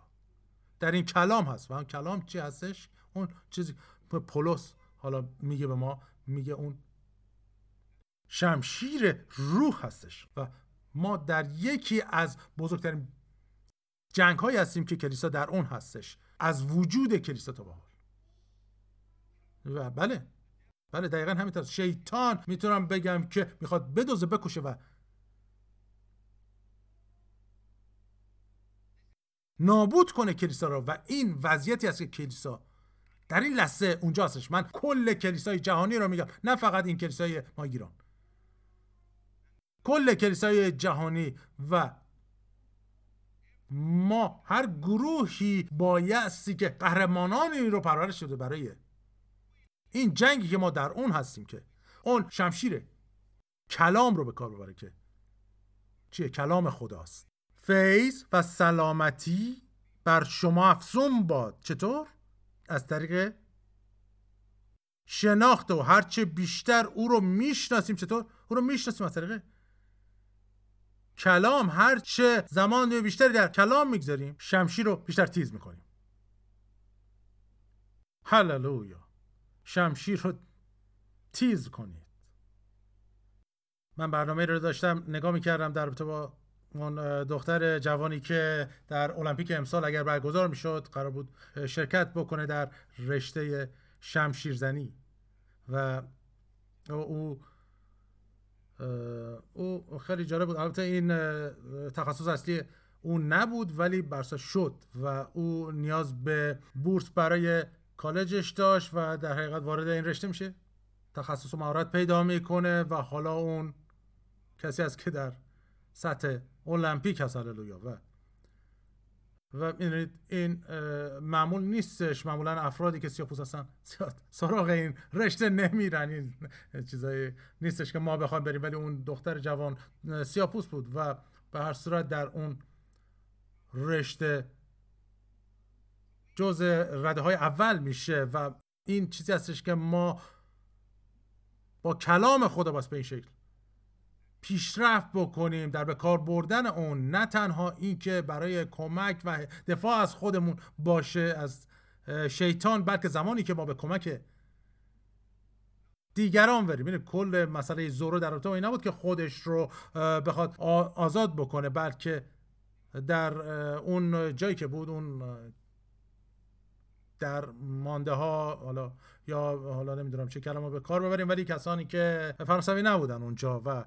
در این کلام هست. و اون کلام چی هستش؟ اون چیزی پولس حالا میگه به ما، میگه اون شمشیر روح هستش. و ما در یکی از بزرگترین جنگ هایی هستیم که کلیسا در اون هستش، از وجود کلیسا تا به حال. و بله بله دقیقا همینطور. شیطان میتونم بگم که میخواد بدوزه، بکشه و نابود کنه کلیسا رو. و این وضعیتی است که کلیسا در این لحظه اونجا هستش. من کل کلیسای جهانی رو میگم، نه فقط این کلیسای ما ایران، کل کلیسای جهانی. و ما هر گروهی بایستی که قهرمانانی رو پرورش شده برای این جنگی که ما در اون هستیم، که اون شمشیر کلام رو به کار ببره که چیه؟ کلام خداست. فیض و سلامتی بر شما افزون باد. چطور؟ از طریق شناخت و هرچه بیشتر او رو میشناسیم. چطور؟ او رو میشناسیم از طریق کلام. هرچه زمان بیشتری در کلام میگذاریم، شمشیر رو بیشتر تیز میکنیم. هللویا. شمشیر رو تیز کنید. من برنامه رو داشتم نگاه میکردم در رابطه با اون دختر جوانی که در المپیک امسال اگر برگزار میشد قرار بود شرکت بکنه در رشته شمشیرزنی، و او او خیلی جالب بود. البته این تخصص اصلی او نبود ولی برسا شد و او نیاز به بورس برای کالجش داشت و در حقیقت وارد این رشته میشه، تخصص و مهارت پیدا میکنه و حالا اون کسی است که در سطح المپیک هست. هللویا. و و این معمول نیستش. معمولا افرادی که سیاه‌پوست هستن سراغ این رشته نمیرن. این چیزایی نیستش که ما بخوایم بریم، ولی اون دختر جوان سیاه‌پوست بود و به هر صورت در اون رشته جزء رده‌های اول میشه. و این چیزی هستش که ما با کلام خدا باید به این شکل پیشرفت بکنیم در به کار بردن اون، نه تنها این که برای کمک و دفاع از خودمون باشه از شیطان، بلکه زمانی که ما به کمک دیگران بریم. ببینید کل مسئله زورو در رابطه با این نبود که خودش رو بخواد آزاد بکنه، بلکه در اون جایی که بود، اون در مانده ها حالا یا حالا نمیدونم چه کلمه به کار ببریم، ولی کسانی که فرانسوی نبودن اونجا و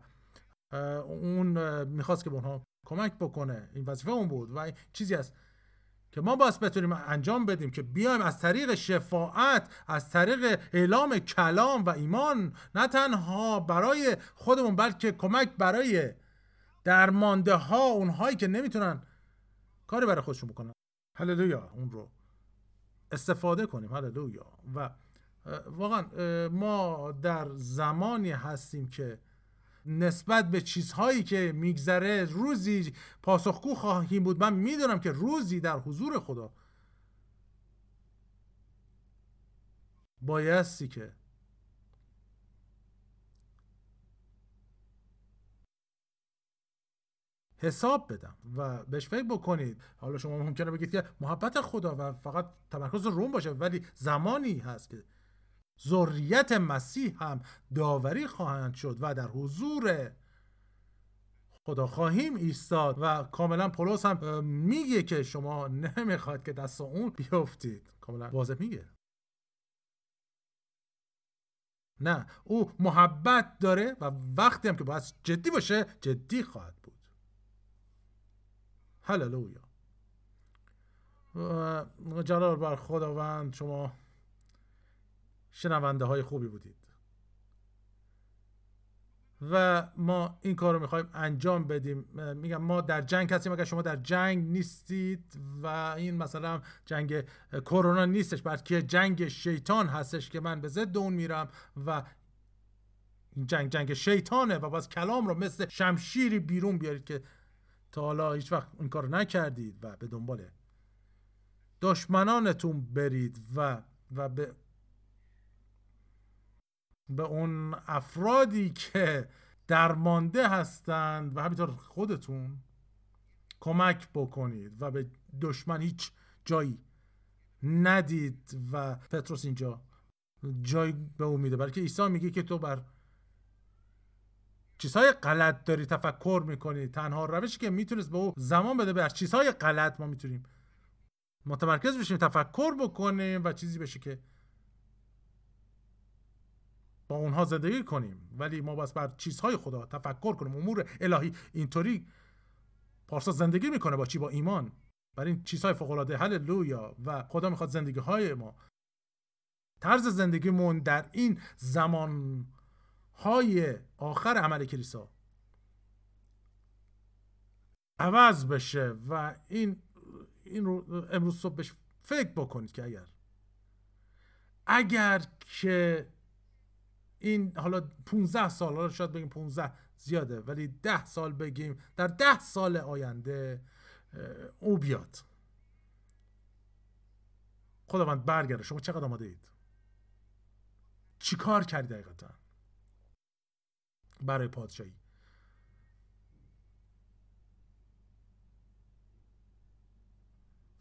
اون میخواست که به اونها کمک بکنه، این وظیفه اون بود. و چیزی است که ما باید بتونیم انجام بدیم که بیایم از طریق شفاعت، از طریق اعلام کلام و ایمان، نه تنها برای خودمون بلکه کمک برای درمانده ها، اونهایی که نمیتونن کاری برای خودشون بکنن. هللویا. اون رو استفاده کنیم. هللویا. و واقعا ما در زمانی هستیم که نسبت به چیزهایی که میگذره روزی پاسخگو خواهیم بود. من میدونم که روزی در حضور خدا بایستی که حساب بدم و بهش فکر بکنید. حالا شما ممکنه بگید که محبت خدا و فقط تمرکز روم باشه، ولی زمانی هست که ذریت مسیح هم داوری خواهند شد و در حضور خدا خواهیم ایستاد. و کاملا پولس هم میگه که شما نمیخواد که دست اون بیافتید. کاملا واضح میگه. نه، او محبت داره و وقتی هم که باید جدی باشه جدی خواهد بود. هللویا. جلال بر خداوند. شما شنونده های خوبی بودید و ما این کار رو میخواییم انجام بدیم. میگم ما در جنگ هستیم. اگر شما در جنگ نیستید و این مثلا جنگ کرونا نیستش، بلکه جنگ شیطان هستش که من به ضد اون میرم و جنگ جنگ شیطانه و باز کلام رو مثل شمشیری بیرون بیارید که تا حالا هیچ وقت این کار نکردید و به دنبال دشمنانتون برید و و به به اون افرادی که درمانده هستند و همینطور خودتون کمک بکنید و به دشمن هیچ جایی ندید. و پتروس اینجا جای به او میده، بلکه عیسی میگه که تو بر چیزهای غلط داری تفکر میکنی. تنها روشی که میتونست به او زمان بده، بر چیزهای غلط ما میتونیم متمرکز بشیم، تفکر بکنیم و چیزی بشه که با اونها زندگی کنیم. ولی ما باید بر چیزهای خدا تفکر کنیم، امور الهی. اینطوری پارسا زندگی میکنه. با چی؟ با ایمان. برای این چیزهای فوق‌العاده. هللویا. و خدا میخواد زندگی‌های ما، طرز زندگیمون در این زمان‌های آخر عمل کلیسا عوض بشه و این این رو امروز صبح بهش فکر بکنید که اگر اگر که این حالا پونزده سال، حالا شاید بگیم پونزده زیاده، ولی ده سال بگیم، در ده سال آینده او بیاد، خداوند برگرده، شما چقدر آماده اید؟ چی کار کردی دقیقا برای پادشاهی؟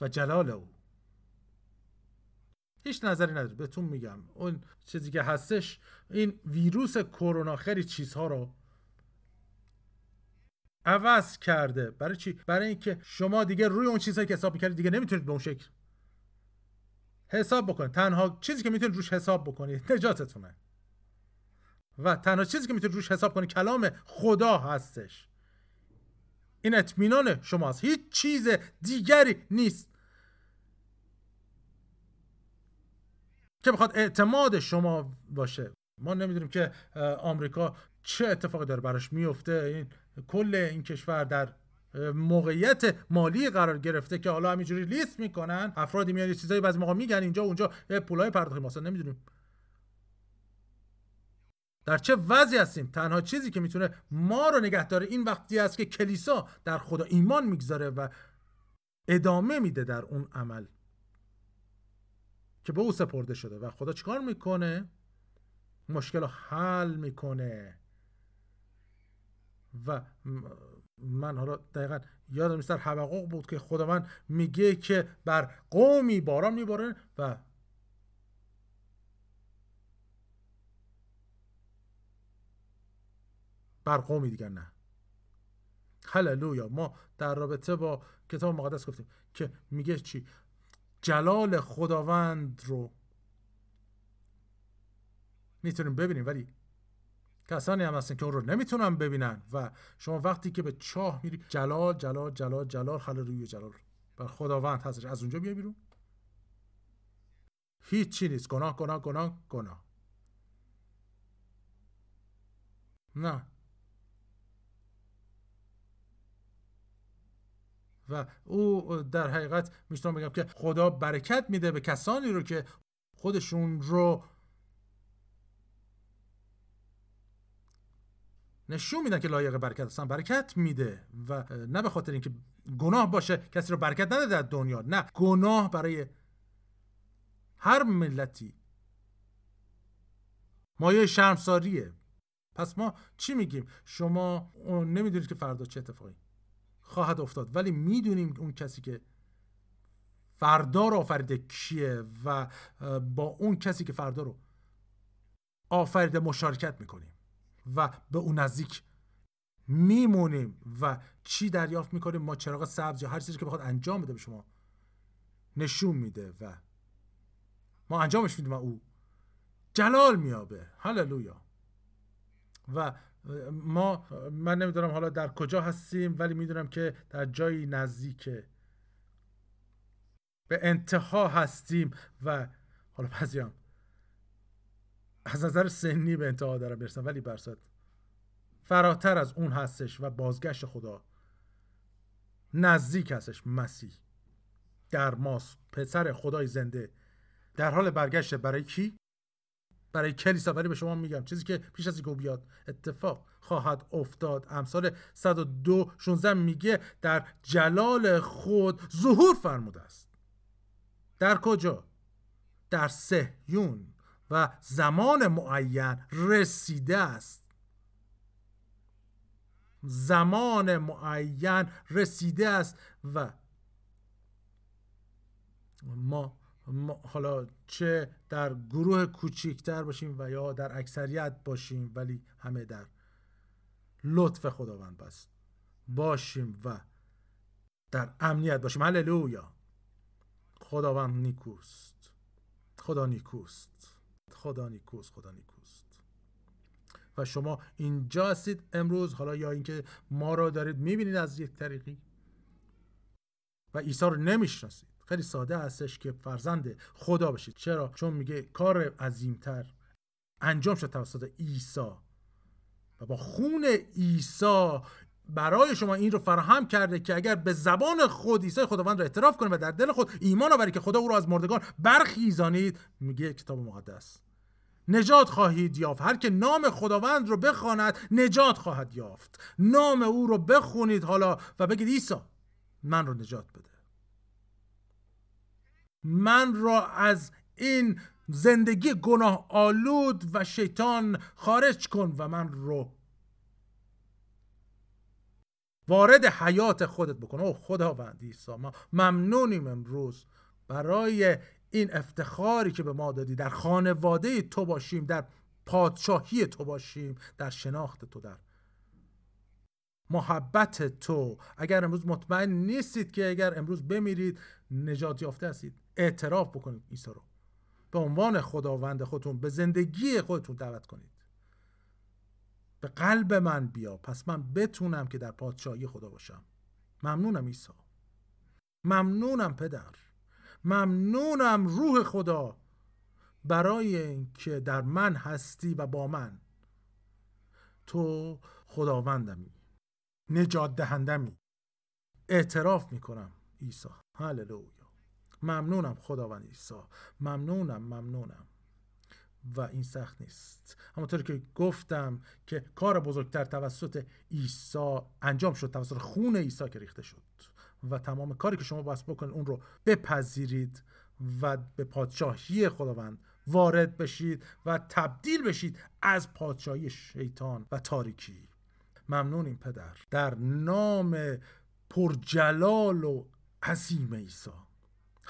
و جلال او هیچ نظری نداره. بهتون میگم اون چیزی که هستش، این ویروس کرونا خیلی چیزها رو عوض کرده. برای چی؟ برای اینکه شما دیگه روی اون چیزهایی که حساب میکردید دیگه نمیتونید به اون شکل حساب بکنید. تنها چیزی که میتونید روش حساب بکنید نجاتتونه و تنها چیزی که میتونید روش حساب کنید کلام خدا هستش. این اطمینان شماست، هیچ چیز دیگری نیست که بخواد اعتماد شما باشه. ما نمیدونیم که آمریکا چه اتفاقی داره براش میفته. این کل این کشور در موقعیت مالی قرار گرفته که حالا همینجوری لیست میکنن، افرادی میان یه چیزایی بعضی موقع میگن اینجا اونجا پولای پرداخت، ما اصلا نمیدونیم در چه وضعی هستیم. تنها چیزی که میتونه ما رو نگهداره این وقتی است که کلیسا در خدا ایمان میگذاره و ادامه میده در اون عمل که به او سپرده شده. و خدا چیکار میکنه؟ مشکل رو حل میکنه. و من حالا دقیقا یادم نیست در حبقوق بود که خدا من میگه که بر قومی باران میباره و بر قومی دیگر نه. هللویا. ما در رابطه با کتاب مقدس گفتیم که میگه چی؟ جلال خداوند رو میتونیم ببینیم، ولی کسانی هم هستن که اون رو نمیتونن ببینن. و شما وقتی که به چاه میری، جلال جلال جلال جلال هللویا جلال بر خداوند هستش، از اونجا بیا بیرون، هیچی نیست. گناه گناه گناه گناه نه. و او در حقیقت میتونم بگم که خدا برکت میده به کسانی رو که خودشون رو نشون میدن که لایق برکت هستن. برکت میده و نه به خاطر اینکه گناه باشه کسی رو برکت نده در دنیا، نه. گناه برای هر ملتی مایه شرمساریه. پس ما چی میگیم؟ شما نمیدونید که فردا چه اتفاقی خواهد افتاد، ولی میدونیم اون کسی که فردا رو آفریده کیه و با اون کسی که فردا رو آفریده مشارکت میکنیم و به اون نزدیک میمونیم. و چی دریافت میکنیم؟ ما چراغ سبز یا هر چیزی که بخواد انجام بده به شما نشون میده و ما انجامش میدیم و او جلال میابه. هللویا. و ما من نمیدونم حالا در کجا هستیم، ولی میدونم که در جایی نزدیک به انتها هستیم و حالا بعضیام از نظر سنی به انتها دارم برسن، ولی برصد فراتر از اون هستش و بازگشت خدا نزدیک هستش. مسیح در ماست، پسر خدای زنده در حال برگشت. برای کی؟ برای کلیسا. ولی به شما میگم چیزی که پیش از اینکه بیاد اتفاق خواهد افتاد. امثال صد و دو شانزده میگه در جلال خود ظهور فرموده است. در کجا؟ در صهیون و زمان معین رسیده است. زمان معین رسیده است و ما ما حالا چه در گروه کوچکتر باشیم و یا در اکثریت باشیم، ولی همه در لطف خداوند بس باشیم و در امنیت باشیم. هللویا. خداوند نیکوست. خدا نیکوست. خدا نیکوست. خدا نیکوست. و شما اینجا هستید امروز، حالا یا اینکه ما را دارید میبینید از یک طریقی و عیسی رو نمیشناسید، خیلی ساده هستش که فرزند خدا بشید. چرا؟ چون میگه کار عظیمتر انجام شد توسط عیسی و با خون عیسی برای شما این رو فراهم کرده که اگر به زبان خود عیسی خداوند را اعتراف کنید و در دل خود ایمان آورید که خدا او را از مردگان برخیزانید، میگه کتاب مقدس، نجات خواهید یافت. هر که نام خداوند رو بخواند نجات خواهد یافت. نام او رو بخونید حالا و بگید عیسی من رو نجات بده، من را از این زندگی گناه آلود و شیطان خارج کن و من رو وارد حیات خودت بکن. او خداوند عیسی، ما ممنونیم امروز برای این افتخاری که به ما دادی در خانواده تو باشیم، در پادشاهی تو باشیم، در شناخت تو، در محبت تو. اگر امروز مطمئن نیستید که اگر امروز بمیرید نجات یافته هستید، اعتراف بکنید عیسی رو به عنوان خداوند خودتون، به زندگی خودتون دعوت کنید، به قلب من بیا پس من بتونم که در پادشاهی خدا باشم. ممنونم عیسی، ممنونم پدر، ممنونم روح خدا برای اینکه در من هستی و با من. تو خداوندمی، نجات دهندمی. اعتراف میکنم عیسی، هللویا. ممنونم خداوند عیسی، ممنونم ممنونم. و این سخت نیست، همونطور که گفتم که کار بزرگتر توسط عیسی انجام شد، توسط خون عیسی که ریخته شد، و تمام کاری که شما باید بکنید اون رو بپذیرید و به پادشاهی خداوند وارد بشید و تبدیل بشید از پادشاهی شیطان و تاریکی. ممنونیم پدر، در نام پرجلال و عظیم عیسی،